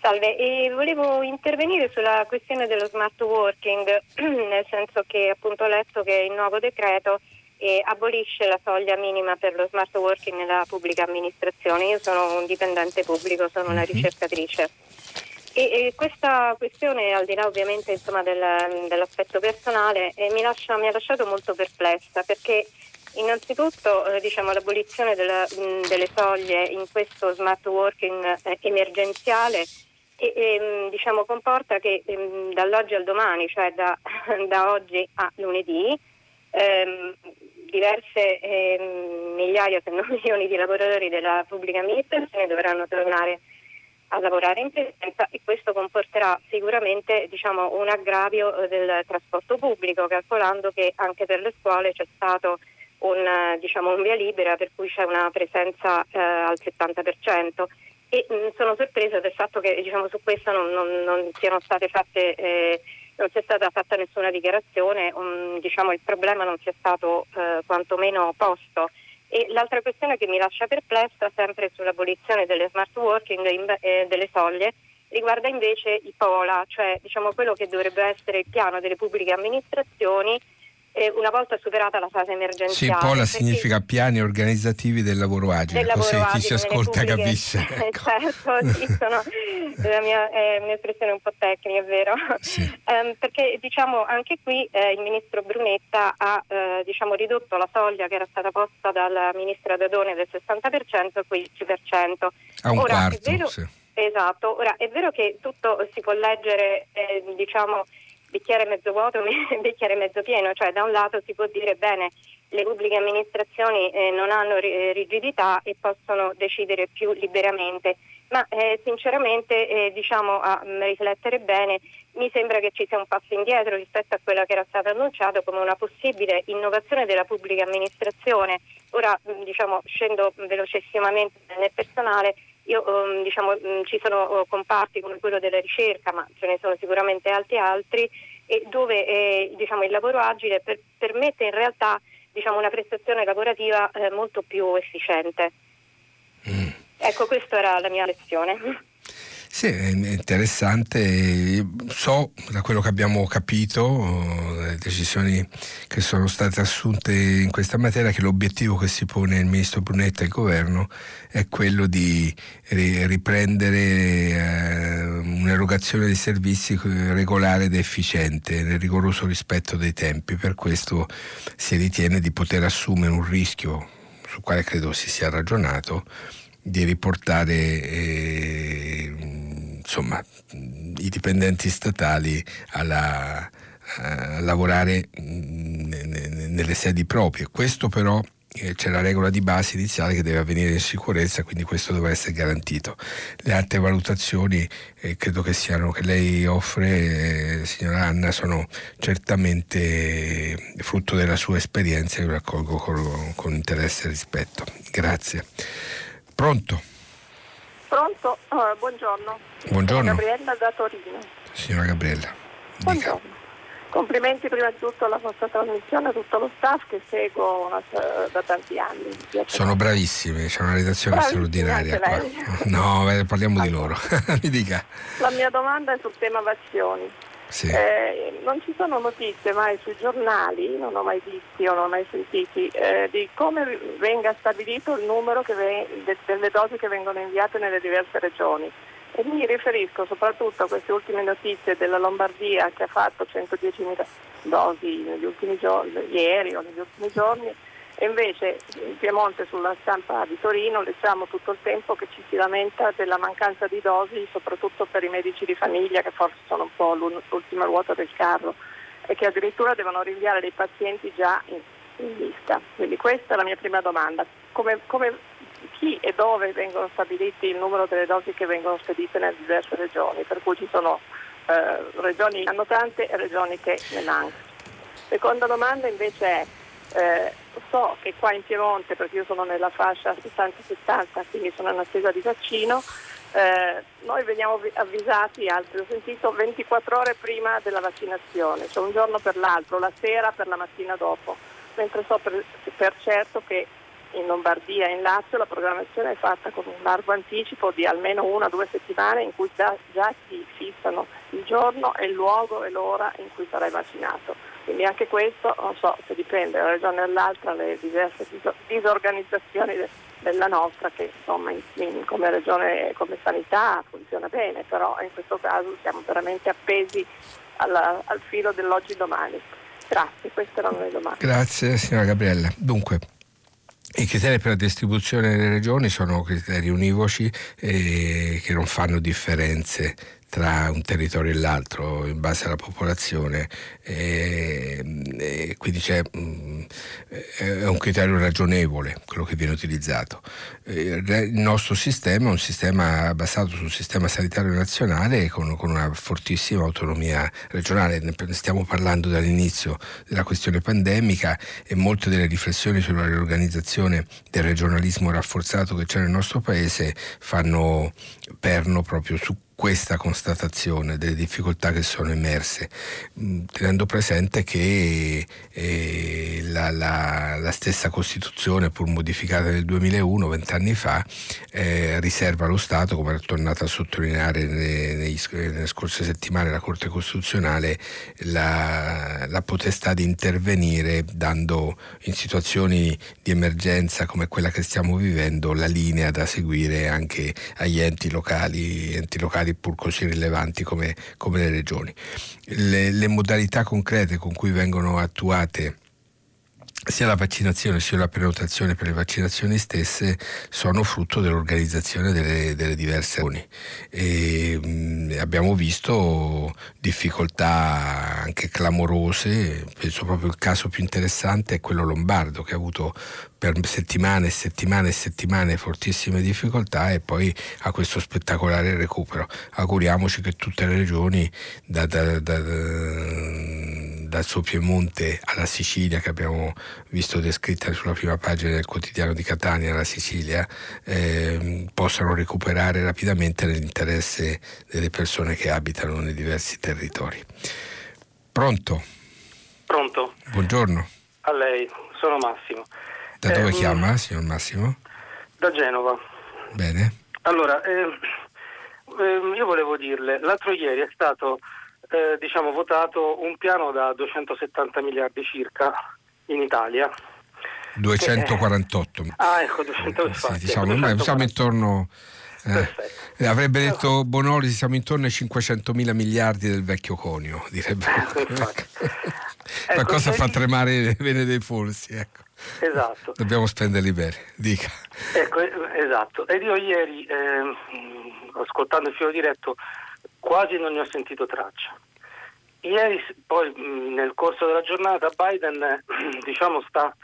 Salve, e volevo intervenire sulla questione dello smart working, nel senso che appunto ho letto che il nuovo decreto e abolisce la soglia minima per lo smart working nella pubblica amministrazione. Io sono un dipendente pubblico, sono una ricercatrice e, e questa questione, al di là ovviamente insomma del, dell'aspetto personale, eh, mi, lascia, mi ha lasciato molto perplessa, perché innanzitutto eh, diciamo l'abolizione della, mh, delle soglie in questo smart working eh, emergenziale e, e diciamo comporta che mh, dall'oggi al domani, cioè da, da oggi a lunedì, Ehm, diverse ehm, migliaia se non milioni di lavoratori della pubblica amministrazione dovranno tornare a lavorare in presenza, e questo comporterà sicuramente diciamo un aggravio del trasporto pubblico, calcolando che anche per le scuole c'è stato un diciamo un via libera per cui c'è una presenza eh, al settanta per cento, e mh, sono sorpresa del fatto che diciamo su questo non, non, non siano state fatte eh, non c'è stata fatta nessuna dichiarazione, um, diciamo il problema non sia stato eh, quantomeno posto. E l'altra questione che mi lascia perplessa, sempre sull'abolizione delle smart working in, eh, delle soglie, riguarda invece i P O L A, cioè diciamo quello che dovrebbe essere il piano delle pubbliche amministrazioni eh, una volta superata la fase emergenziale. Sì, P O L A significa piani organizzativi del lavoro agile, del lavoro così agile, chi si ascolta pubbliche, capisce. Ecco. Certo, sì, sono... La mia eh, un'espressione un po' tecnica, è vero? Sì. Eh, perché diciamo anche qui eh, il ministro Brunetta ha eh, diciamo ridotto la soglia che era stata posta dal ministro Dadone del sessanta per cento al quindici per cento. A un ora, quarto, è vero, sì. Esatto, ora è vero che tutto si può leggere eh, diciamo bicchiere mezzo vuoto, bicchiere mezzo pieno, cioè da un lato si può dire bene, le pubbliche amministrazioni eh, non hanno eh, rigidità e possono decidere più liberamente, ma eh, sinceramente eh, diciamo a mh, riflettere bene mi sembra che ci sia un passo indietro rispetto a quella che era stata annunciata come una possibile innovazione della pubblica amministrazione. Ora mh, diciamo scendo velocissimamente nel personale, io mh, diciamo mh, ci sono uh, comparti come quello della ricerca, ma ce ne sono sicuramente altri altri e dove eh, diciamo il lavoro agile per, permette in realtà diciamo una prestazione lavorativa eh, molto più efficiente. Mm. Ecco, questa era la mia lezione. Sì, è interessante. So, da quello che abbiamo capito, le decisioni che sono state assunte in questa materia, che l'obiettivo che si pone il ministro Brunetta e il governo è quello di riprendere un'erogazione di servizi regolare ed efficiente, nel rigoroso rispetto dei tempi. Per questo si ritiene di poter assumere un rischio, sul quale credo si sia ragionato, di riportare eh, insomma i dipendenti statali alla, a lavorare mh, nelle sedi proprie. Questo però eh, c'è la regola di base iniziale che deve avvenire in sicurezza, quindi questo dovrà essere garantito. Le altre valutazioni eh, credo che siano che lei offre, eh, signora Anna, sono certamente frutto della sua esperienza e lo raccolgo con, con interesse e rispetto. Grazie. Pronto? Pronto, uh, buongiorno. Buongiorno. Sono Gabriella da Torino. Signora Gabriella, dica. Buongiorno. Complimenti prima di tutto alla vostra trasmissione, a tutto lo staff che seguo una, da tanti anni. Sono bravissime, c'è una redazione straordinaria qua. No, parliamo ah. di loro. Mi dica. La mia domanda è sul tema vaccini. Sì. Eh, non ci sono notizie mai sui giornali, non ho mai visti o non ho mai sentiti, eh, di come venga stabilito il numero che ve- delle dosi che vengono inviate nelle diverse regioni. E mi riferisco soprattutto a queste ultime notizie della Lombardia, che ha fatto centodiecimila dosi negli ultimi giorni, ieri o negli ultimi giorni, E invece in Piemonte, sulla stampa di Torino, leggiamo tutto il tempo che ci si lamenta della mancanza di dosi, soprattutto per i medici di famiglia, che forse sono un po' l'ultima ruota del carro, e che addirittura devono rinviare dei pazienti già in, in lista. Quindi questa è la mia prima domanda. Come, come, chi e dove vengono stabiliti il numero delle dosi che vengono spedite nelle diverse regioni? Per cui ci sono eh, regioni che hanno tante e regioni che ne mancano. Seconda domanda invece è, Eh, so che qua in Piemonte, perché io sono nella fascia sessanta settanta, quindi sono in attesa di vaccino, eh, noi veniamo avvisati, altri ho sentito, ventiquattro ore prima della vaccinazione, cioè un giorno per l'altro, la sera per la mattina dopo, mentre so per, per certo che in Lombardia e in Lazio la programmazione è fatta con un largo anticipo di almeno una o due settimane, in cui già, già si fissano il giorno e il luogo e l'ora in cui sarai vaccinato. Quindi anche questo, non so se dipende da una regione all'altra, le diverse disorganizzazioni della nostra, che insomma in, in, come regione, come sanità funziona bene, però in questo caso siamo veramente appesi alla, al filo dell'oggi domani. Grazie, queste erano le domande. Grazie signora Gabriella. Dunque, i criteri per la distribuzione delle regioni sono criteri univoci e che non fanno differenze tra un territorio e l'altro in base alla popolazione, e, e quindi c'è è un criterio ragionevole quello che viene utilizzato. Il nostro sistema è un sistema basato sul sistema sanitario nazionale con, con una fortissima autonomia regionale. Ne stiamo parlando dall'inizio della questione pandemica, e molte delle riflessioni sulla riorganizzazione del regionalismo rafforzato che c'è nel nostro paese fanno perno proprio su questa constatazione delle difficoltà che sono emerse, tenendo presente che eh, la, la, la stessa Costituzione, pur modificata nel duemilauno, vent'anni fa, eh, riserva allo Stato, come è tornata a sottolineare ne, nei, nelle scorse settimane la Corte Costituzionale, la, la potestà di intervenire dando in situazioni di emergenza come quella che stiamo vivendo la linea da seguire anche agli enti locali, enti locali pur così rilevanti come, come le regioni. Le, le modalità concrete con cui vengono attuate sia la vaccinazione sia la prenotazione per le vaccinazioni stesse sono frutto dell'organizzazione delle, delle diverse regioni. E, mh, abbiamo visto difficoltà anche clamorose. Penso proprio il caso più interessante è quello lombardo, che ha avuto per settimane e settimane e settimane fortissime difficoltà e poi a questo spettacolare recupero. Auguriamoci che tutte le regioni, da, da, da, dal suo Piemonte alla Sicilia, che abbiamo visto descritta sulla prima pagina del quotidiano di Catania, alla Sicilia, eh, possano recuperare rapidamente nell'interesse delle persone che abitano nei diversi territori. Pronto? Pronto. Buongiorno. A lei, sono Massimo. Da dove eh, chiama, signor Massimo? Da Genova. Bene. Allora, eh, eh, io volevo dirle, l'altro ieri è stato eh, diciamo votato un piano da duecentosettanta miliardi circa in Italia. duecentoquarantotto. Che, eh, ah, ecco, duecento, sì, diciamo, duecentoquarantotto. Siamo intorno... Eh, avrebbe detto Bonoli, siamo intorno ai cinquecentomila miliardi del vecchio conio, direbbe. Ma ecco, cosa fa tremare le vene dei polsi, ecco. Esatto. Dobbiamo spenderli bene, dica. Ecco, esatto. Ed io ieri, eh, ascoltando il filo diretto, quasi non ne ho sentito traccia. Ieri, poi, nel corso della giornata, Biden, eh, diciamo, sta...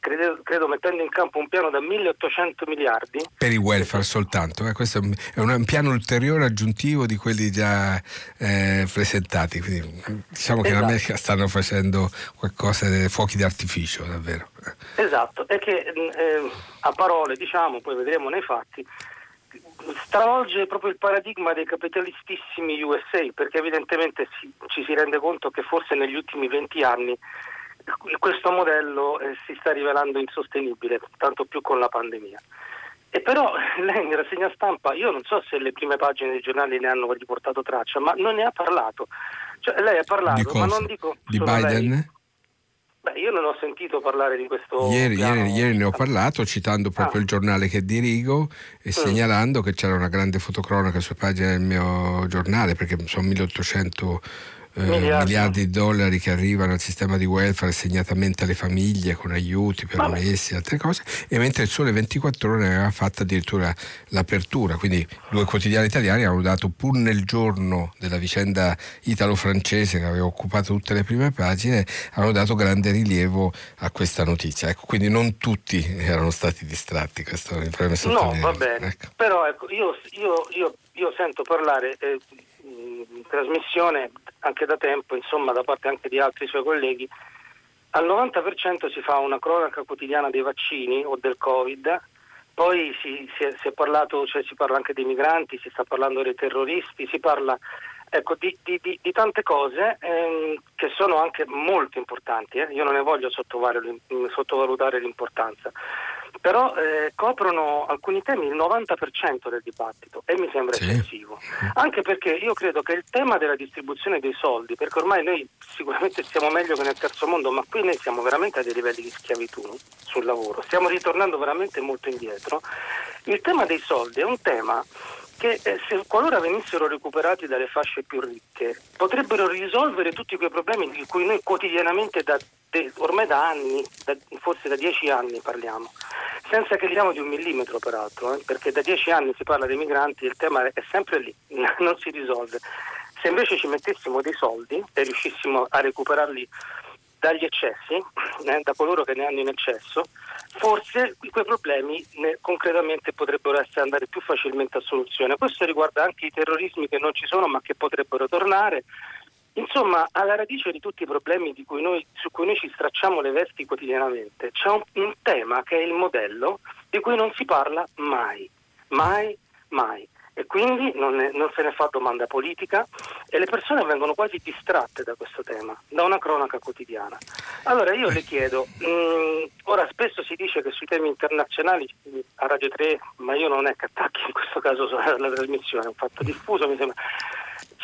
Credo, credo mettendo in campo un piano da milleottocento miliardi per il welfare soltanto, eh? Questo è un, è un piano ulteriore aggiuntivo di quelli già eh, presentati, quindi diciamo, esatto, che in America stanno facendo qualcosa, fuochi d'artificio davvero. Esatto, e che eh, a parole, diciamo, poi vedremo nei fatti, stravolge proprio il paradigma dei capitalistissimi U S A, perché evidentemente si, ci si rende conto che forse negli ultimi venti anni questo modello eh, si sta rivelando insostenibile, tanto più con la pandemia. E però lei in rassegna stampa, io non so se le prime pagine dei giornali ne hanno riportato traccia, ma non ne ha parlato. Cioè lei ha parlato, di ma non dico di Biden? Lei. Beh, io non ho sentito parlare di questo. Ieri, ieri, ieri ne ho parlato citando proprio ah. il giornale che dirigo e mm. segnalando che c'era una grande fotocronaca sulle pagine del mio giornale, perché sono milleottocento eh, miliardi. miliardi di dollari che arrivano al sistema di welfare, segnatamente alle famiglie, con aiuti, permessi e altre cose, e mentre il Sole ventiquattro Ore aveva fatto addirittura l'apertura. Quindi due quotidiani italiani hanno dato, pur nel giorno della vicenda italo-francese che aveva occupato tutte le prime pagine, hanno dato grande rilievo a questa notizia. Ecco, quindi non tutti erano stati distratti, questo è il problema. No, va bene, ecco. Però ecco, io, io, io, io sento parlare eh, in trasmissione anche da tempo, insomma, da parte anche di altri suoi colleghi, al novanta per cento si fa una cronaca quotidiana dei vaccini o del Covid, poi si, si, è, si è parlato, cioè si parla anche dei migranti, si sta parlando dei terroristi, si parla ecco di, di, di, di tante cose ehm, che sono anche molto importanti, eh. Io non ne voglio sottovalutare l'importanza, però eh, coprono alcuni temi il novanta per cento del dibattito e mi sembra sì. Eccessivo, anche perché io credo che il tema della distribuzione dei soldi, perché ormai noi sicuramente siamo meglio che nel terzo mondo, ma qui noi siamo veramente a dei livelli di schiavitù sul lavoro, stiamo ritornando veramente molto indietro. Il tema dei soldi è un tema che eh, se qualora venissero recuperati dalle fasce più ricche potrebbero risolvere tutti quei problemi di cui noi quotidianamente da de, ormai da anni, da, forse da dieci anni parliamo, senza che diamo di un millimetro peraltro, eh, perché da dieci anni si parla dei migranti, il tema è sempre lì, non si risolve. Se invece ci mettessimo dei soldi e riuscissimo a recuperarli dagli eccessi, eh, da coloro che ne hanno in eccesso, forse quei problemi ne, concretamente potrebbero essere andare più facilmente a soluzione. Questo riguarda anche i terrorismi che non ci sono ma che potrebbero tornare. Insomma, alla radice di tutti i problemi di cui noi, su cui noi ci stracciamo le vesti quotidianamente, c'è un, un tema che è il modello di cui non si parla mai, mai, mai. E quindi non, è, non se ne fa domanda politica e le persone vengono quasi distratte da questo tema, da una cronaca quotidiana. Allora io le chiedo, mh, ora spesso si dice che sui temi internazionali a Radio tre, ma io non è che attacchi in questo caso la trasmissione, è un fatto diffuso mi sembra,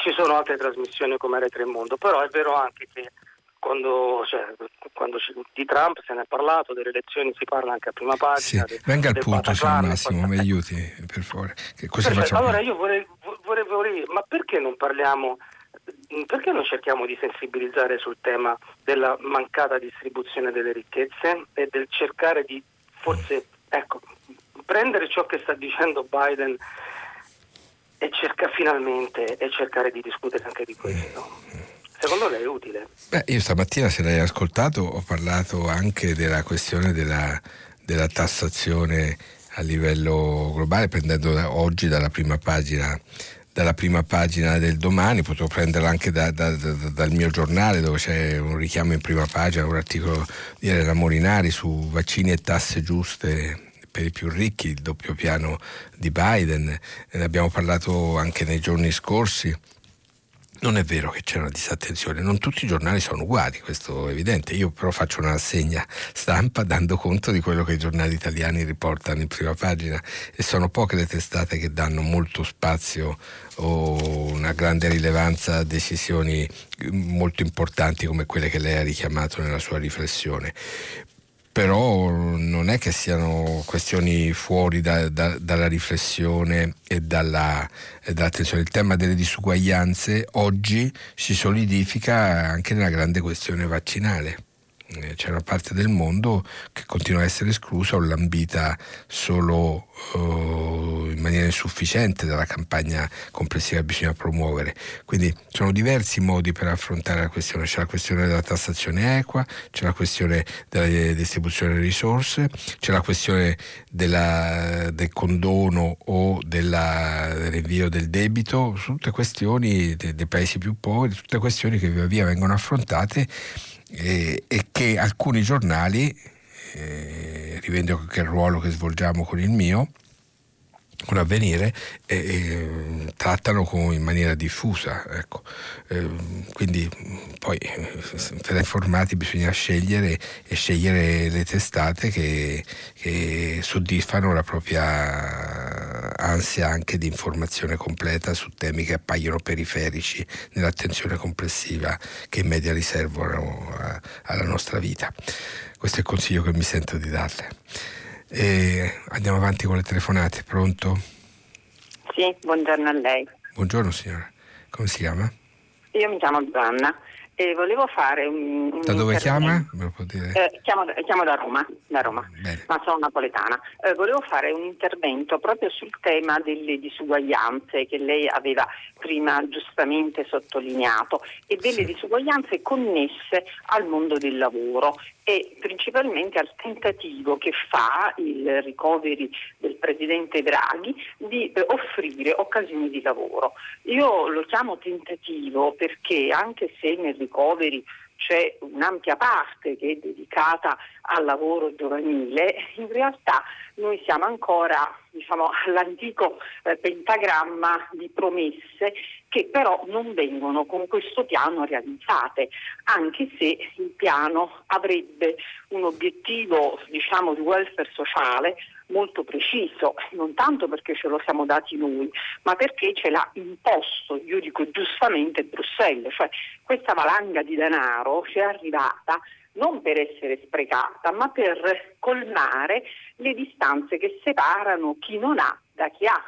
ci sono altre trasmissioni come R tre Mondo, però è vero anche che quando, cioè, quando di Trump se ne è parlato, delle elezioni si parla anche a prima pagina. Sì, de, venga al punto, signor Massimo, mi aiuti per favore. Che cosa facciamo? Allora io vorrei, vorrei, vorrei, ma perché non parliamo, perché non cerchiamo di sensibilizzare sul tema della mancata distribuzione delle ricchezze e del cercare di forse, ecco, prendere ciò che sta dicendo Biden e cerca finalmente e cercare di discutere anche di questo. Secondo lei è utile? Beh, io stamattina, se l'hai ascoltato, ho parlato anche della questione della, della tassazione a livello globale, prendendo da, oggi dalla prima pagina dalla prima pagina del Domani, potevo prenderla anche da, da, da, dal mio giornale, dove c'è un richiamo in prima pagina, un articolo di Elena Morinari su vaccini e tasse giuste per i più ricchi, il doppio piano di Biden, ne abbiamo parlato anche nei giorni scorsi. Non è vero che c'è una disattenzione, non tutti i giornali sono uguali, questo è evidente. Io però faccio una rassegna stampa dando conto di quello che i giornali italiani riportano in prima pagina e sono poche le testate che danno molto spazio o una grande rilevanza a decisioni molto importanti come quelle che lei ha richiamato nella sua riflessione. Però non è che siano questioni fuori da, da, dalla riflessione e dalla, e dall'attenzione. Il tema delle disuguaglianze oggi si solidifica anche nella grande questione vaccinale. C'è una parte del mondo che continua a essere esclusa o lambita solo uh, in maniera insufficiente dalla campagna complessiva che bisogna promuovere. Quindi sono diversi modi per affrontare la questione, c'è la questione della tassazione equa, c'è la questione della distribuzione delle risorse, c'è la questione della, del condono o della, del rinvio del debito, tutte questioni dei, dei paesi più poveri, tutte questioni che via via vengono affrontate e che alcuni giornali, eh, rivendico anche il ruolo che svolgiamo con il mio, con Avvenire, eh, eh, trattano con, in maniera diffusa, ecco. Eh, quindi poi per informati bisogna scegliere e scegliere le testate che, che soddisfano la propria ansia anche di informazione completa su temi che appaiono periferici nell'attenzione complessiva che i media riservano a, alla nostra vita. Questo è il consiglio che mi sento di darle. E andiamo avanti con le telefonate. Pronto? Sì, buongiorno a lei. Buongiorno signora, come si chiama? Io mi chiamo Giovanna e volevo fare un... un da dove chiama? Me lo può dire. Eh, chiamo, chiamo da Roma, da Roma. Ma sono napoletana. Eh, volevo fare un intervento proprio sul tema delle disuguaglianze che lei aveva prima giustamente sottolineato e delle sì. disuguaglianze connesse al mondo del lavoro e principalmente al tentativo che fa il recovery del presidente Draghi di offrire occasioni di lavoro. Io lo chiamo tentativo perché anche se nel recovery c'è un'ampia parte che è dedicata al lavoro giovanile, in realtà noi siamo ancora, diciamo, all'antico eh, pentagramma di promesse che però non vengono con questo piano realizzate, anche se il piano avrebbe un obiettivo, diciamo, di welfare sociale molto preciso, non tanto perché ce lo siamo dati noi, ma perché ce l'ha imposto, io dico giustamente, Bruxelles. Cioè questa valanga di denaro ci è arrivata non per essere sprecata, ma per colmare le distanze che separano chi non ha da chi ha.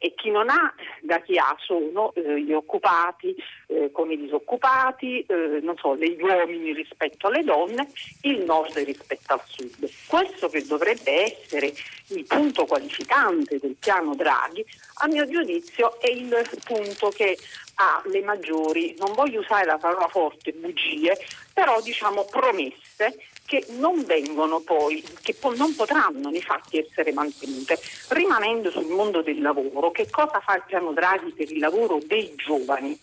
E chi non ha da chi ha sono eh, gli occupati eh, come i disoccupati, eh, non so, gli uomini rispetto alle donne, il nord rispetto al sud. Questo che dovrebbe essere il punto qualificante del piano Draghi, a mio giudizio, è il punto che ha le maggiori, non voglio usare la parola forte, bugie, però diciamo promesse che non vengono poi, che po- non potranno nei fatti essere mantenute. Rimanendo sul mondo del lavoro, che cosa fa il piano Draghi per il lavoro dei giovani?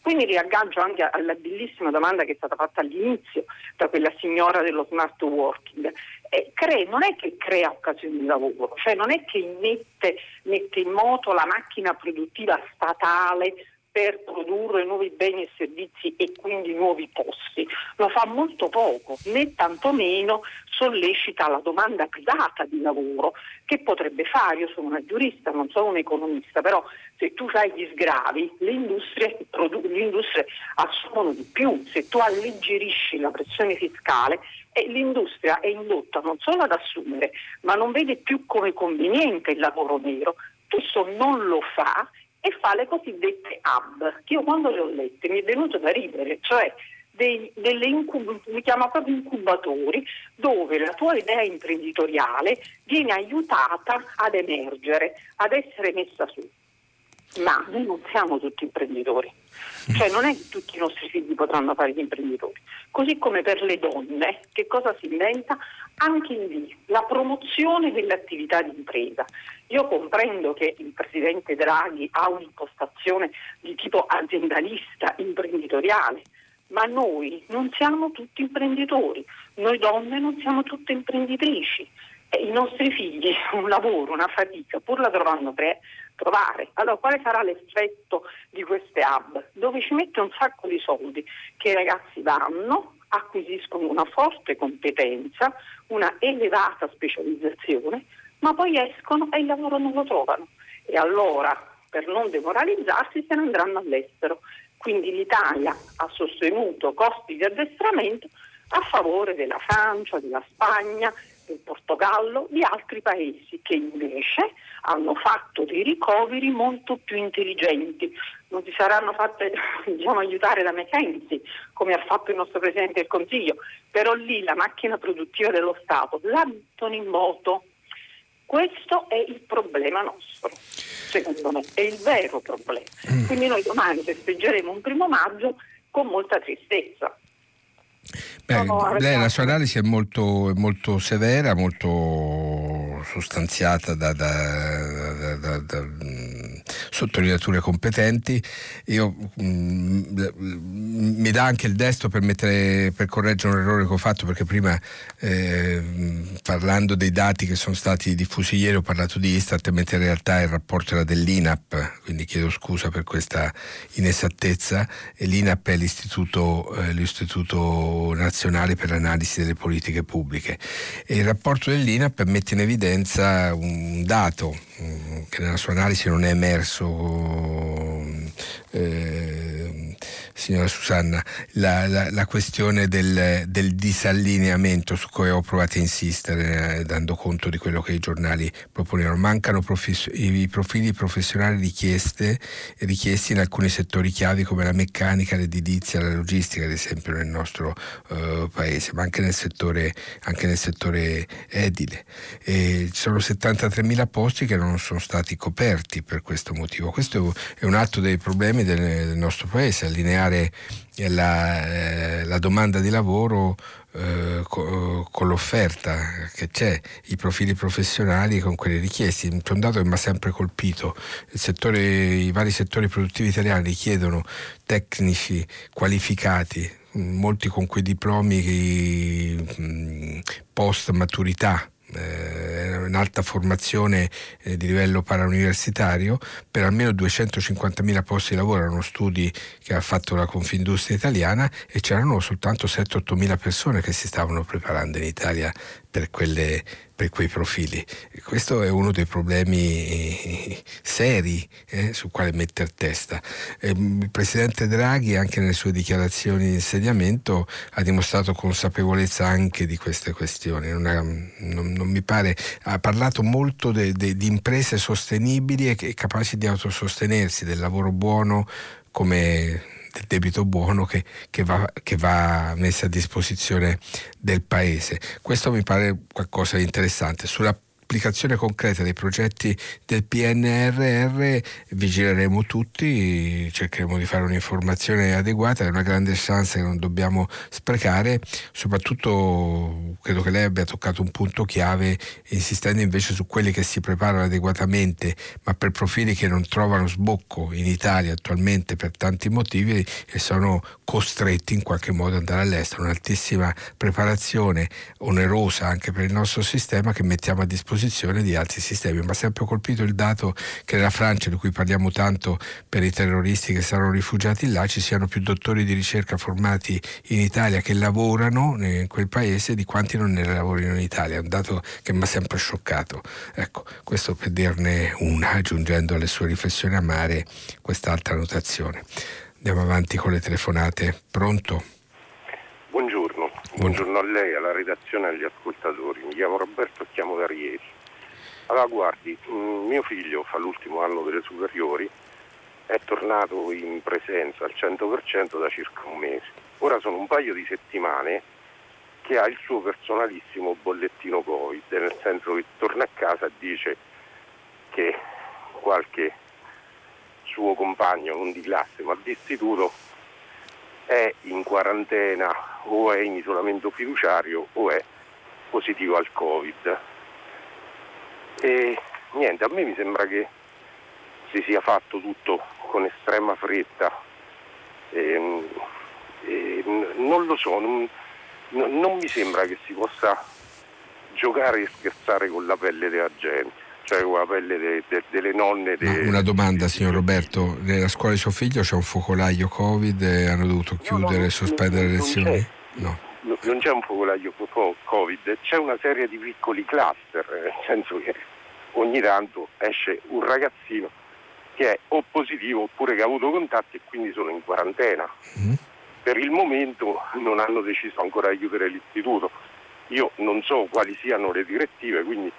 Quindi riaggaggio anche alla bellissima domanda che è stata fatta all'inizio da quella signora dello smart working. Eh, cre- non è che crea occasioni di lavoro, cioè non è che mette, mette in moto la macchina produttiva statale per produrre nuovi beni e servizi e quindi nuovi posti, lo fa molto poco, né tantomeno sollecita la domanda privata di lavoro che potrebbe fare. Io sono una giurista, non sono un economista, però se tu fai gli sgravi le industrie, produ- le industrie assumono di più, se tu alleggerisci la pressione fiscale e l'industria è indotta non solo ad assumere, ma non vede più come conveniente il lavoro nero. Questo non lo fa e fa le cosiddette hub, che io quando le ho lette mi è venuto da ridere, cioè dei, delle incub- mi chiama proprio incubatori, dove la tua idea imprenditoriale viene aiutata ad emergere, ad essere messa su. Ma noi non siamo tutti imprenditori, cioè non è che tutti i nostri figli potranno fare gli imprenditori, così come per le donne. Che cosa si inventa? Anche lì la promozione dell'attività di impresa. Io comprendo che il presidente Draghi ha un'impostazione di tipo aziendalista, imprenditoriale, ma noi non siamo tutti imprenditori, noi donne non siamo tutte imprenditrici. I nostri figli un lavoro, una fatica, pur la trovando pre- trovare. Allora quale sarà l'effetto di queste hub? Dove ci mette un sacco di soldi che i ragazzi vanno, acquisiscono una forte competenza, una elevata specializzazione, ma poi escono e il lavoro non lo trovano. E allora, per non demoralizzarsi, se ne andranno all'estero. Quindi l'Italia ha sostenuto costi di addestramento a favore della Francia, della Spagna, del Portogallo, di altri paesi che invece hanno fatto dei ricoveri molto più intelligenti. Non si saranno fatte, diciamo, aiutare da McKinsey, come ha fatto il nostro Presidente del Consiglio, però lì la macchina produttiva dello Stato la mettono in moto. Questo è il problema nostro, secondo me, è il vero problema. Quindi noi domani festeggeremo un primo maggio con molta tristezza. Beh, lei, la sua analisi è molto, molto severa, molto sostanziata da, da, da, da, da sottolineature competenti. Io mh, mi dà anche il destro per, mettere, per correggere un errore che ho fatto, perché prima eh, parlando dei dati che sono stati diffusi ieri ho parlato di Istat, mentre in realtà il rapporto era dell'INAP, quindi chiedo scusa per questa inesattezza. E l'INAP è l'istituto, eh, l'istituto nazionale per l'analisi delle politiche pubbliche, e il rapporto dell'INAP mette in evidenza un dato mh, che nella sua analisi non è emerso. Eh, signora Susanna, la, la, la questione del, del disallineamento su cui ho provato a insistere, eh, dando conto di quello che i giornali proponevano. Mancano profis- i profili professionali richieste, richiesti in alcuni settori chiavi come la meccanica, l'edilizia, la logistica, ad esempio nel nostro eh, paese, ma anche nel settore, anche nel settore edile. E ci sono settantatremila posti che non sono stati coperti per questo motivo. Questo è un altro dei problemi del, del nostro paese, allineare la, eh, la domanda di lavoro eh, co, con l'offerta che c'è, i profili professionali con quelli richiesti. C'è un dato che mi ha sempre colpito: il settore, i vari settori produttivi italiani richiedono tecnici qualificati, molti con quei diplomi che, post maturità, un'alta formazione eh, di livello parauniversitario, per almeno duecentocinquantamila posti di lavoro. Erano studi che ha fatto la Confindustria italiana e c'erano soltanto sette ottomila persone che si stavano preparando in Italia per, quelle, per quei profili. E questo è uno dei problemi seri eh, su quale mettere testa. E il presidente Draghi, anche nelle sue dichiarazioni di insediamento, ha dimostrato consapevolezza anche di queste questioni. Non, ha, non, non mi pare, ha parlato molto de, de, di imprese sostenibili e, e capaci di autosostenersi, del lavoro buono come del debito buono che, che, va, che va messo a disposizione del paese. Questo mi pare qualcosa di interessante. Sull'applicazione concreta dei progetti del P N R R vigileremo tutti, cercheremo di fare un'informazione adeguata. È una grande chance che non dobbiamo sprecare. Soprattutto credo che lei abbia toccato un punto chiave, insistendo invece su quelli che si preparano adeguatamente ma per profili che non trovano sbocco in Italia attualmente per tanti motivi e sono costretti in qualche modo ad andare all'estero. Un'altissima preparazione, onerosa anche per il nostro sistema, che mettiamo a disposizione di altri sistemi. Mi ha sempre colpito il dato che nella Francia, di cui parliamo tanto per i terroristi che saranno rifugiati là, ci siano più dottori di ricerca formati in Italia che lavorano in quel paese di quanti non ne lavorino in Italia. È un dato che mi ha sempre scioccato. Ecco, questo per dirne una, aggiungendo alle sue riflessioni amare quest'altra notazione. Andiamo avanti con le telefonate. Pronto? Buongiorno. Buongiorno a lei, alla redazione e agli ascoltatori. Mi chiamo Roberto e chiamo da Rieti. Allora, guardi, mio figlio fa l'ultimo anno delle superiori, è tornato in presenza al cento per cento da circa un mese. Ora sono un paio di settimane che ha il suo personalissimo bollettino Covid, nel senso che torna a casa e dice che qualche suo compagno, non di classe ma di istituto, è in quarantena o è in isolamento fiduciario o è positivo al Covid. E niente, a me mi sembra che si sia fatto tutto con estrema fretta e, e, non lo so, non, non mi sembra che si possa giocare e scherzare con la pelle della gente, cioè con la pelle de, de, delle nonne de, una domanda de, signor Roberto, nella scuola di suo figlio c'è un focolaio Covid e hanno dovuto chiudere, no, no, sospendere le lezioni? No, non c'è un focolaio Covid, c'è una serie di piccoli cluster, nel senso che ogni tanto esce un ragazzino che è o positivo oppure che ha avuto contatti e quindi sono in quarantena. Mm. Per il momento non hanno deciso ancora di chiudere l'istituto, io non so quali siano le direttive, quindi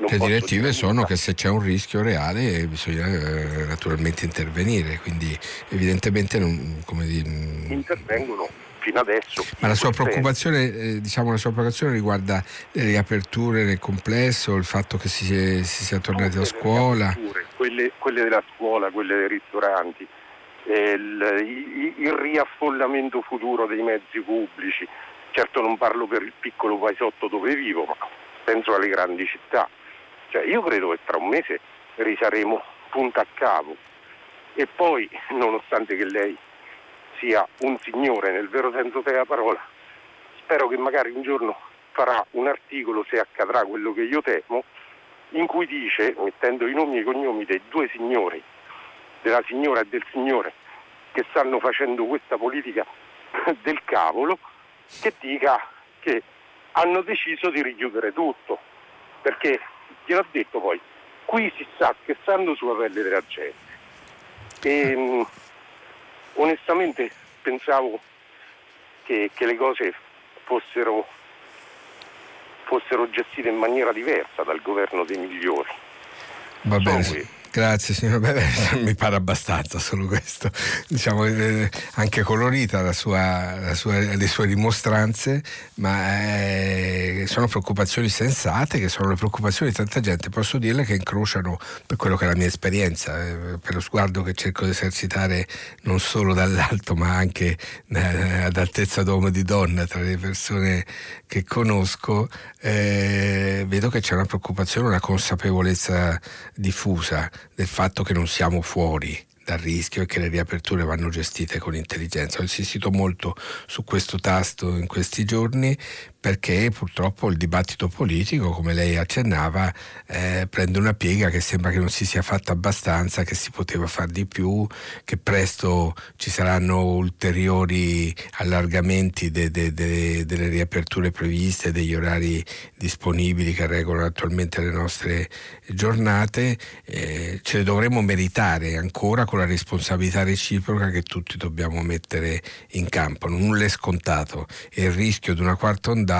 non le direttive sono che se c'è un rischio reale bisogna eh, naturalmente intervenire, quindi evidentemente non, come dire, intervengono fino adesso. Ma la sua preoccupazione eh, diciamo la sua preoccupazione riguarda le riaperture nel complesso, il fatto che si, si sia tornati a scuola, quelle, quelle della scuola, quelle dei ristoranti, eh, il, il, il riaffollamento futuro dei mezzi pubblici. Certo non parlo per il piccolo paesotto dove vivo, ma penso alle grandi città. Cioè, io credo che tra un mese risaremo punta a capo. E poi, nonostante che lei sia un signore nel vero senso della parola, spero che magari un giorno farà un articolo, se accadrà quello che io temo, in cui dice, mettendo i nomi e i cognomi dei due signori, della signora e del signore, che stanno facendo questa politica del cavolo, che dica che hanno deciso di richiudere tutto, perché gliel'ho detto, poi qui si sta scherzando sulla pelle della gente e onestamente pensavo che, che le cose fossero, fossero gestite in maniera diversa dal governo dei migliori. Va bene. So, grazie signor Bellezza, mi pare abbastanza solo questo, diciamo eh, anche colorita la sua, la sua, le sue dimostranze, ma eh, sono preoccupazioni sensate, che sono le preoccupazioni di tanta gente, posso dirle, che incrociano, per quello che è la mia esperienza, eh, per lo sguardo che cerco di esercitare non solo dall'alto ma anche eh, ad altezza d'uomo e di donna tra le persone che conosco, eh, vedo che c'è una preoccupazione, una consapevolezza diffusa del fatto che non siamo fuori dal rischio e che le riaperture vanno gestite con intelligenza. Ho insistito molto su questo tasto in questi giorni perché purtroppo il dibattito politico, come lei accennava, eh, prende una piega che sembra che non si sia fatta abbastanza, che si poteva far di più, che presto ci saranno ulteriori allargamenti de, de, de, delle riaperture previste, degli orari disponibili che regolano attualmente le nostre giornate. Eh, ce le dovremo meritare ancora con la responsabilità reciproca che tutti dobbiamo mettere in campo. Nulla è scontato e il rischio di una quarta ondata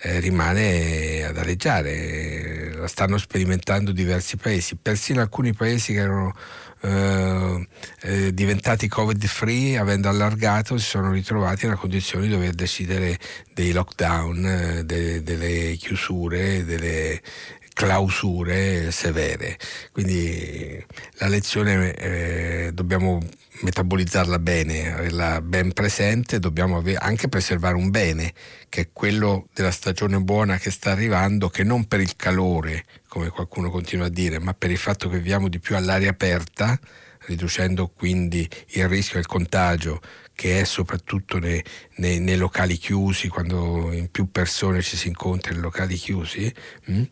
eh, rimane ad aleggiare. La stanno sperimentando diversi paesi, persino alcuni paesi che erano eh, eh, diventati covid free, avendo allargato, si sono ritrovati nella condizione di dover decidere dei lockdown, eh, de, delle chiusure, delle clausure severe. Quindi la lezione eh, dobbiamo metabolizzarla bene, averla ben presente, dobbiamo ave- anche preservare un bene che è quello della stagione buona che sta arrivando, che non per il calore, come qualcuno continua a dire, ma per il fatto che viviamo di più all'aria aperta, riducendo quindi il rischio del contagio, che è soprattutto nei, nei, nei locali chiusi, quando in più persone ci si incontra in locali chiusi, mh,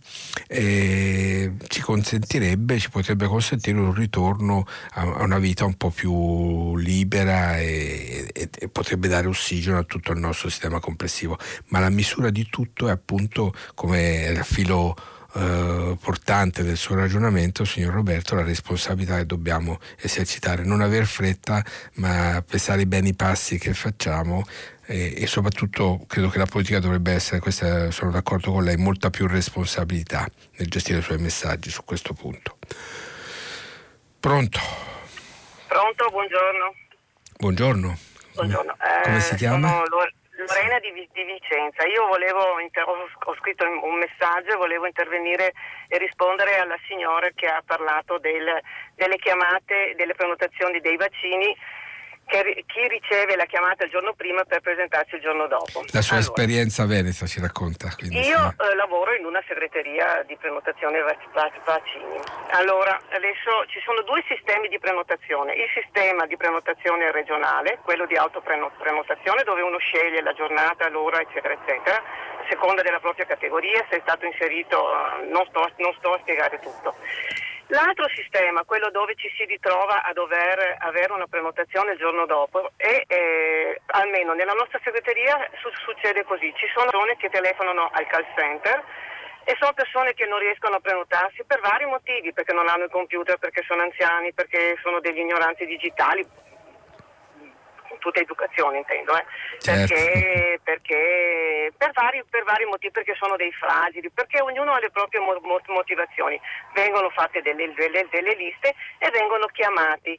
e ci consentirebbe, ci potrebbe consentire un ritorno a, a una vita un po' più libera e, e, e potrebbe dare ossigeno a tutto il nostro sistema complessivo. Ma la misura di tutto è appunto, come il filo Eh, portante del suo ragionamento, signor Roberto, la responsabilità che dobbiamo esercitare, non aver fretta ma pensare bene i passi che facciamo, e, e soprattutto credo che la politica dovrebbe essere, questa sono d'accordo con lei, molta più responsabilità nel gestire i suoi messaggi su questo punto. Pronto? Pronto, buongiorno. Buongiorno. Buongiorno. Come eh, si chiama? Sono Lore- Lorena di, di Vicenza. Io volevo inter- ho scritto un messaggio e volevo intervenire e rispondere alla signora che ha parlato del, delle chiamate, delle prenotazioni dei vaccini, che chi riceve la chiamata il giorno prima per presentarsi il giorno dopo. La sua allora, esperienza veneta ci racconta. Quindi, io sì. eh, lavoro in una segreteria di prenotazione vac- vaccini. Allora, adesso ci sono due sistemi di prenotazione. Il sistema di prenotazione regionale, quello di autoprenotazione, dove uno sceglie la giornata, l'ora, eccetera, eccetera, a seconda della propria categoria, se è stato inserito, non sto, non sto a spiegare tutto. L'altro sistema, quello dove ci si ritrova a dover avere una prenotazione il giorno dopo, e eh, almeno nella nostra segreteria su- succede così, ci sono persone che telefonano al call center e sono persone che non riescono a prenotarsi per vari motivi, perché non hanno il computer, perché sono anziani, perché sono degli ignoranti digitali, tutta educazione intendo, eh? Certo. perché, perché per, vari, per vari motivi, perché sono dei fragili, perché ognuno ha le proprie motivazioni, vengono fatte delle, delle, delle liste e vengono chiamati.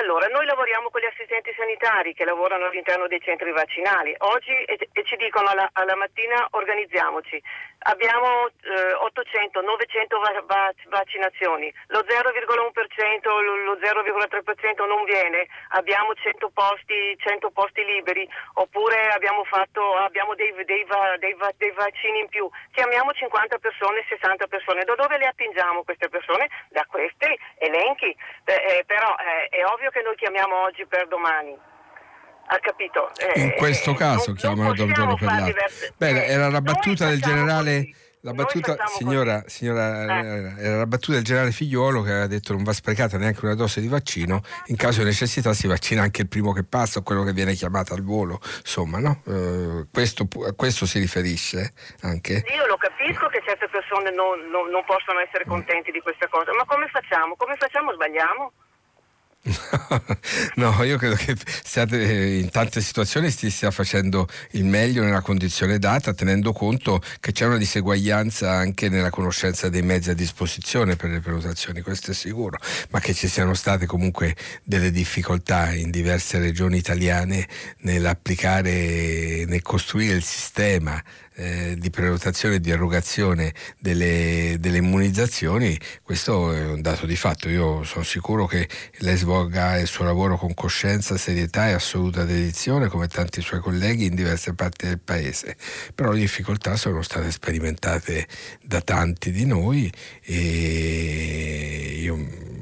Allora, noi lavoriamo con gli assistenti sanitari che lavorano all'interno dei centri vaccinali. Oggi e, e ci dicono alla, alla mattina organizziamoci. Abbiamo eh, ottocento novecento va- va- vaccinazioni, lo zero virgola uno per cento, lo zero virgola tre per cento non viene, abbiamo cento posti, cento posti liberi, oppure abbiamo fatto abbiamo dei, dei, va- dei, va- dei vaccini in più. Chiamiamo cinquanta persone, sessanta persone. Da dove le attingiamo queste persone? Da questi elenchi. Eh, eh, però eh, è ovvio che noi chiamiamo oggi per domani. Ha capito? Eh, in questo caso non, chiamano non da un giorno per l'altro. Diverse... Beh, era la battuta del generale. Così. La battuta, signora, signora eh. era la battuta del generale Figliuolo, che aveva detto non va sprecata neanche una dose di vaccino, in caso di necessità si vaccina anche il primo che passa o quello che viene chiamato al volo, insomma, no? Eh, questo, a questo si riferisce anche? Io lo capisco che certe persone non, non, non possono essere contenti di questa cosa, ma come facciamo? Come facciamo? Sbagliamo? No, io credo che siate, in tante situazioni si stia facendo il meglio nella condizione data, tenendo conto che c'è una diseguaglianza anche nella conoscenza dei mezzi a disposizione per le prenotazioni, questo è sicuro, ma che ci siano state comunque delle difficoltà in diverse regioni italiane nell'applicare, nel costruire il sistema Eh, di prenotazione e di erogazione delle, delle immunizzazioni, questo è un dato di fatto. Io sono sicuro che lei svolga il suo lavoro con coscienza, serietà e assoluta dedizione, come tanti suoi colleghi in diverse parti del paese, però le difficoltà sono state sperimentate da tanti di noi e io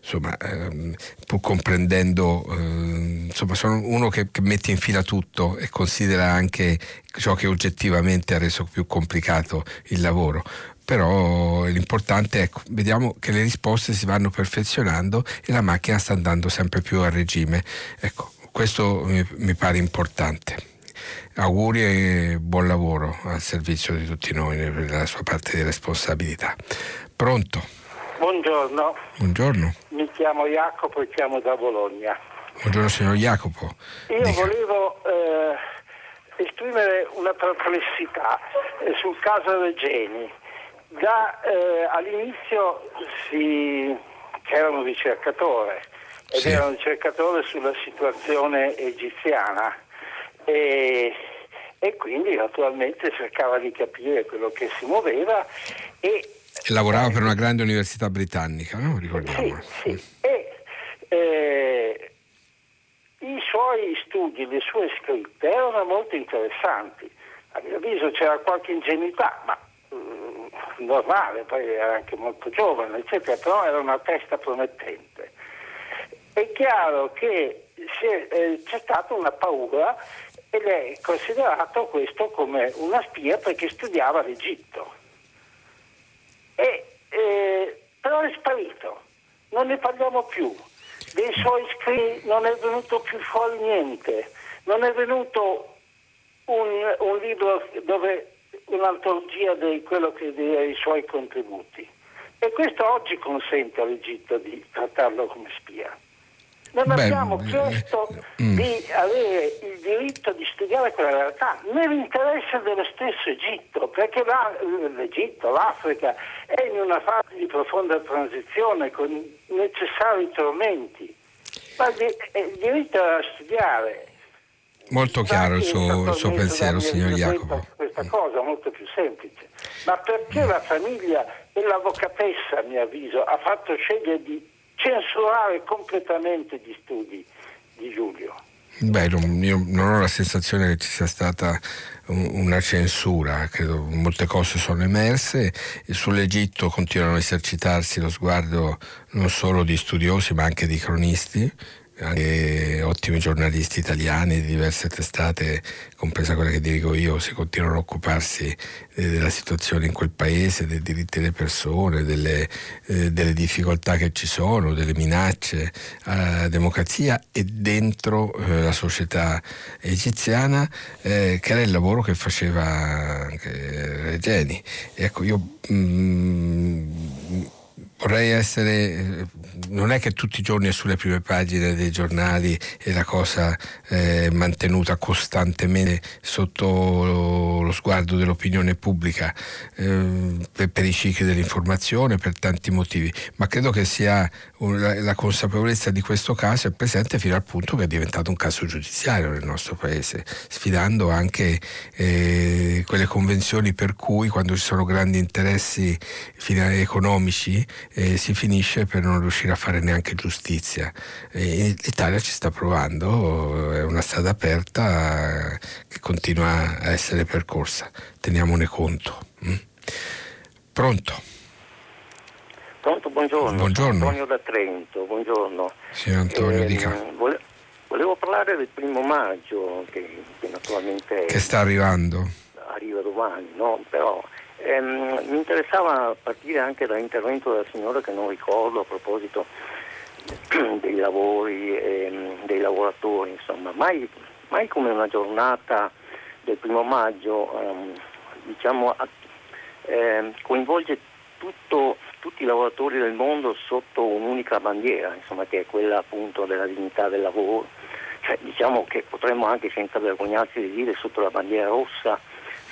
insomma ehm, pur comprendendo ehm, insomma sono uno che, che mette in fila tutto e considera anche ciò che oggettivamente ha reso più complicato il lavoro, però l'importante è, vediamo che le risposte si vanno perfezionando e la macchina sta andando sempre più a regime, ecco, questo mi, mi pare importante. Auguri e buon lavoro al servizio di tutti noi nella sua parte di responsabilità. Pronto? Buongiorno. Buongiorno. Mi chiamo Jacopo e chiamo da Bologna. Buongiorno signor Jacopo. Io Dica. volevo eh, esprimere una perplessità eh, sul caso Regeni. Da, eh, all'inizio si... c'era un ricercatore, ed sì. era un ricercatore sulla situazione egiziana e... e quindi naturalmente cercava di capire quello che si muoveva e lavorava per una grande università britannica, no? Ricordiamo. Sì, sì. E eh, i suoi studi, le sue scritte erano molto interessanti. A mio avviso c'era qualche ingenuità, ma mh, normale, poi era anche molto giovane, eccetera, però era una testa promettente. È chiaro che c'è, eh, c'è stata una paura ed è considerato questo come una spia perché studiava l'Egitto. E, eh, però è sparito, non ne parliamo più dei suoi scritti, non è venuto più fuori niente, non è venuto un, un libro dove un'antologia di quello che dei suoi contributi, e questo oggi consente all'Egitto di trattarlo come spia. Non Beh, abbiamo chiesto eh, eh, di avere il diritto di studiare quella realtà nell'interesse dello stesso Egitto, perché la, l'Egitto, l'Africa è in una fase di profonda transizione con necessari tormenti, ma di, eh, il diritto a studiare. Molto chiaro il suo, il suo pensiero, signor Jacopo. Questa cosa molto più semplice. Ma perché mm. la famiglia e l'avvocatessa, a mio avviso, ha fatto scegliere di censurare completamente gli studi di Giulio? Beh, non, io non ho la sensazione che ci sia stata una censura, credo molte cose sono emerse e sull'Egitto continuano a esercitarsi lo sguardo non solo di studiosi ma anche di cronisti, anche ottimi giornalisti italiani di diverse testate, compresa quella che dirigo io, si continuano a occuparsi eh, della situazione in quel paese, dei diritti delle persone, delle, eh, delle difficoltà che ci sono, delle minacce alla democrazia e dentro eh, la società egiziana, eh, che era il lavoro che faceva anche Regeni. Ecco, io mm, vorrei essere, non è che tutti i giorni è sulle prime pagine dei giornali e la cosa è mantenuta costantemente sotto lo sguardo dell'opinione pubblica eh, per, per i cicli dell'informazione, per tanti motivi, ma credo che sia una, la consapevolezza di questo caso è presente fino al punto che è diventato un caso giudiziario nel nostro paese, sfidando anche eh, quelle convenzioni per cui quando ci sono grandi interessi economici Eh, si finisce per non riuscire a fare neanche giustizia. Eh, L'Italia ci sta provando, è una strada aperta che continua a essere percorsa, teniamone conto. Mm. Pronto? Pronto, buongiorno. Buongiorno. Sono Antonio da Trento, buongiorno. Signor Antonio, eh, dica. Vole- volevo parlare del primo maggio che, che naturalmente... Che sta arrivando. Arriva domani, no? Però... Um, mi interessava partire anche dall'intervento della signora che non ricordo a proposito dei lavori e dei lavoratori, insomma, mai, mai come una giornata del primo maggio um, diciamo, um, coinvolge tutto, tutti i lavoratori del mondo sotto un'unica bandiera, insomma, che è quella appunto della dignità del lavoro. Cioè, diciamo che potremmo anche senza vergognarci di dire sotto la bandiera rossa,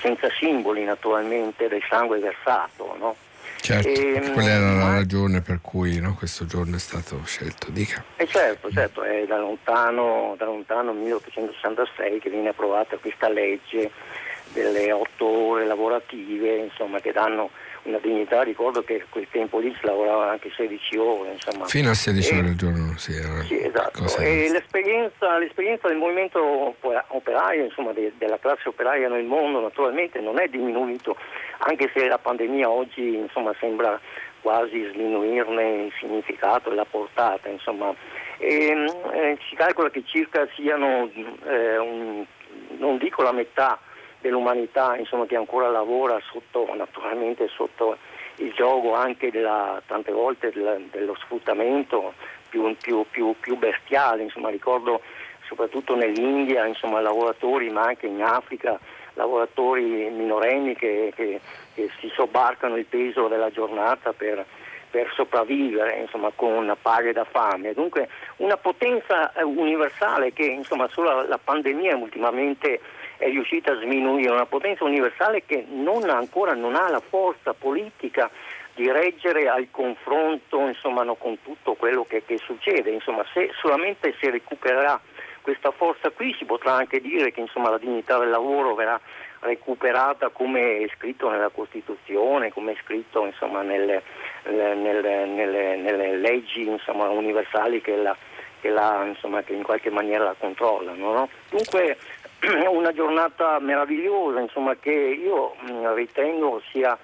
senza simboli naturalmente del sangue versato, no? Certo, e, quella era la ragione per cui, no, questo giorno è stato scelto, dica. E certo, certo, è da lontano, da lontano milleottocentosessantasei che viene approvata questa legge delle otto ore lavorative, insomma, che danno una dignità. Ricordo che a quel tempo lì si lavorava anche sedici ore, insomma. Fino a sedici e, ore al giorno, sì, era sì, esatto. E l'esperienza, l'esperienza del movimento operaio, insomma, de, della classe operaia nel mondo naturalmente non è diminuito, anche se la pandemia oggi, insomma, sembra quasi sminuirne il significato e la portata, insomma. E, eh, si calcola che circa siano, eh, un, non dico la metà dell'umanità, insomma, che ancora lavora sotto, naturalmente sotto il giogo anche della, tante volte della, dello sfruttamento più, più, più, più bestiale, insomma. Ricordo soprattutto nell'India, insomma, lavoratori, ma anche in Africa, lavoratori minorenni che, che, che si sobbarcano il peso della giornata per, per sopravvivere, insomma, con paghe da fame. Dunque una potenza universale che, insomma, solo la pandemia ultimamente è riuscita a sminuire, una potenza universale che non ha ancora non ha la forza politica di reggere al confronto, insomma, no, con tutto quello che, che succede, insomma. Se solamente si recupererà questa forza qui, si potrà anche dire che, insomma, la dignità del lavoro verrà recuperata come è scritto nella Costituzione, come è scritto, insomma, nelle, nelle, nelle, nelle leggi, insomma, universali che la che la insomma che in qualche maniera la controllano, no? Dunque è una giornata meravigliosa, insomma, che io ritengo sia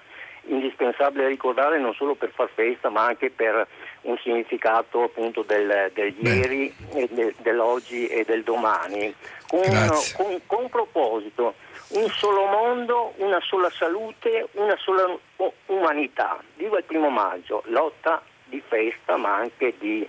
indispensabile ricordare, non solo per far festa, ma anche per un significato appunto del, del ieri, e de, dell'oggi e del domani, con, con, con proposito: un solo mondo, una sola salute, una sola umanità. Viva il primo maggio, lotta di festa ma anche di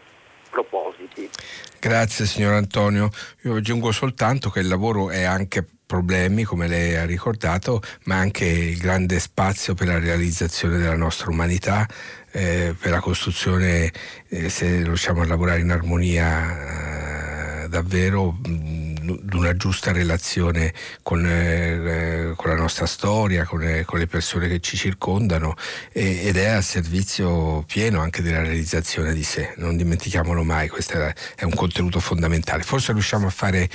propositi. Grazie signor Antonio. Io aggiungo soltanto che il lavoro è anche problemi, come lei ha ricordato, ma anche il grande spazio per la realizzazione della nostra umanità, eh, per la costruzione, eh, se riusciamo a lavorare in armonia, eh, davvero di una giusta relazione con, eh, con la nostra storia, con, eh, con le persone che ci circondano, e, ed è al servizio pieno anche della realizzazione di sé. Non dimentichiamolo mai, questo è, è un contenuto fondamentale. Forse riusciamo a fare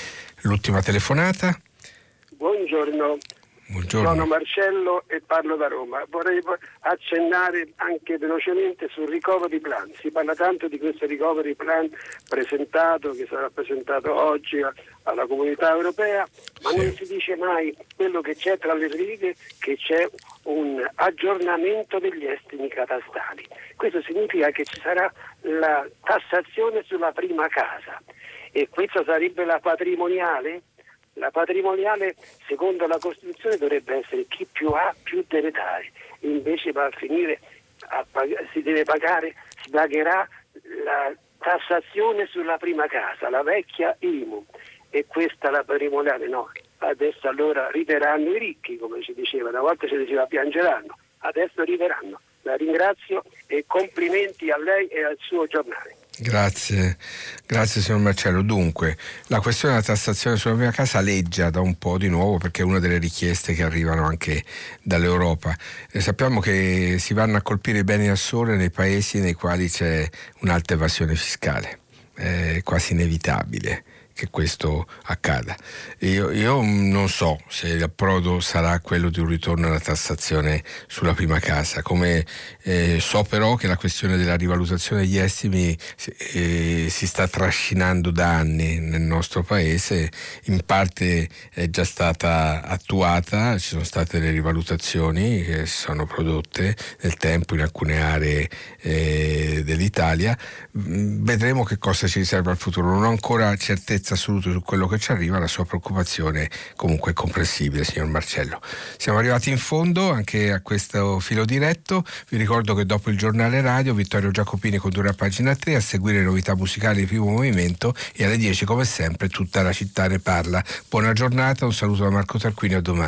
l'ultima telefonata. Buongiorno. Buongiorno, sono Marcello e parlo da Roma. Vorrei accennare anche velocemente sul recovery plan. Si parla tanto di questo recovery plan presentato, che sarà presentato oggi alla Comunità Europea, ma sì, non si dice mai quello che c'è tra le righe, che c'è un aggiornamento degli estimi catastali. Questo significa che ci sarà la tassazione sulla prima casa, e questa sarebbe la patrimoniale? La patrimoniale, secondo la Costituzione, dovrebbe essere chi più ha più deve dare, invece va a finire, a pag- si deve pagare, si pagherà la tassazione sulla prima casa, la vecchia I M U, e questa la patrimoniale no. Adesso allora rideranno i ricchi, come ci diceva, una volta ci diceva piangeranno, adesso rideranno. La ringrazio e complimenti a lei e al suo giornale. Grazie, grazie signor Marcello. Dunque, la questione della tassazione sulla prima casa leggia da un po' di nuovo, perché è una delle richieste che arrivano anche dall'Europa. E sappiamo che si vanno a colpire i beni al sole nei paesi nei quali c'è un'alta evasione fiscale, è quasi inevitabile che questo accada. Io, io non so se l'approdo sarà quello di un ritorno alla tassazione sulla prima casa, come eh, so però che la questione della rivalutazione degli estimi eh, si sta trascinando da anni nel nostro paese. In parte è già stata attuata, ci sono state le rivalutazioni che si sono prodotte nel tempo in alcune aree eh, dell'Italia. Vedremo che cosa ci riserva il futuro, non ho ancora certezza assoluto su quello che ci arriva. La sua preoccupazione comunque è comprensibile, signor Marcello. Siamo arrivati in fondo anche a questo filo diretto. Vi ricordo che dopo il giornale radio Vittorio Giacopini condurrà pagina tre, a seguire le novità musicali di Primo Movimento, e alle dieci come sempre Tutta la città ne parla. Buona giornata, un saluto da Marco Tarquinio, a domani.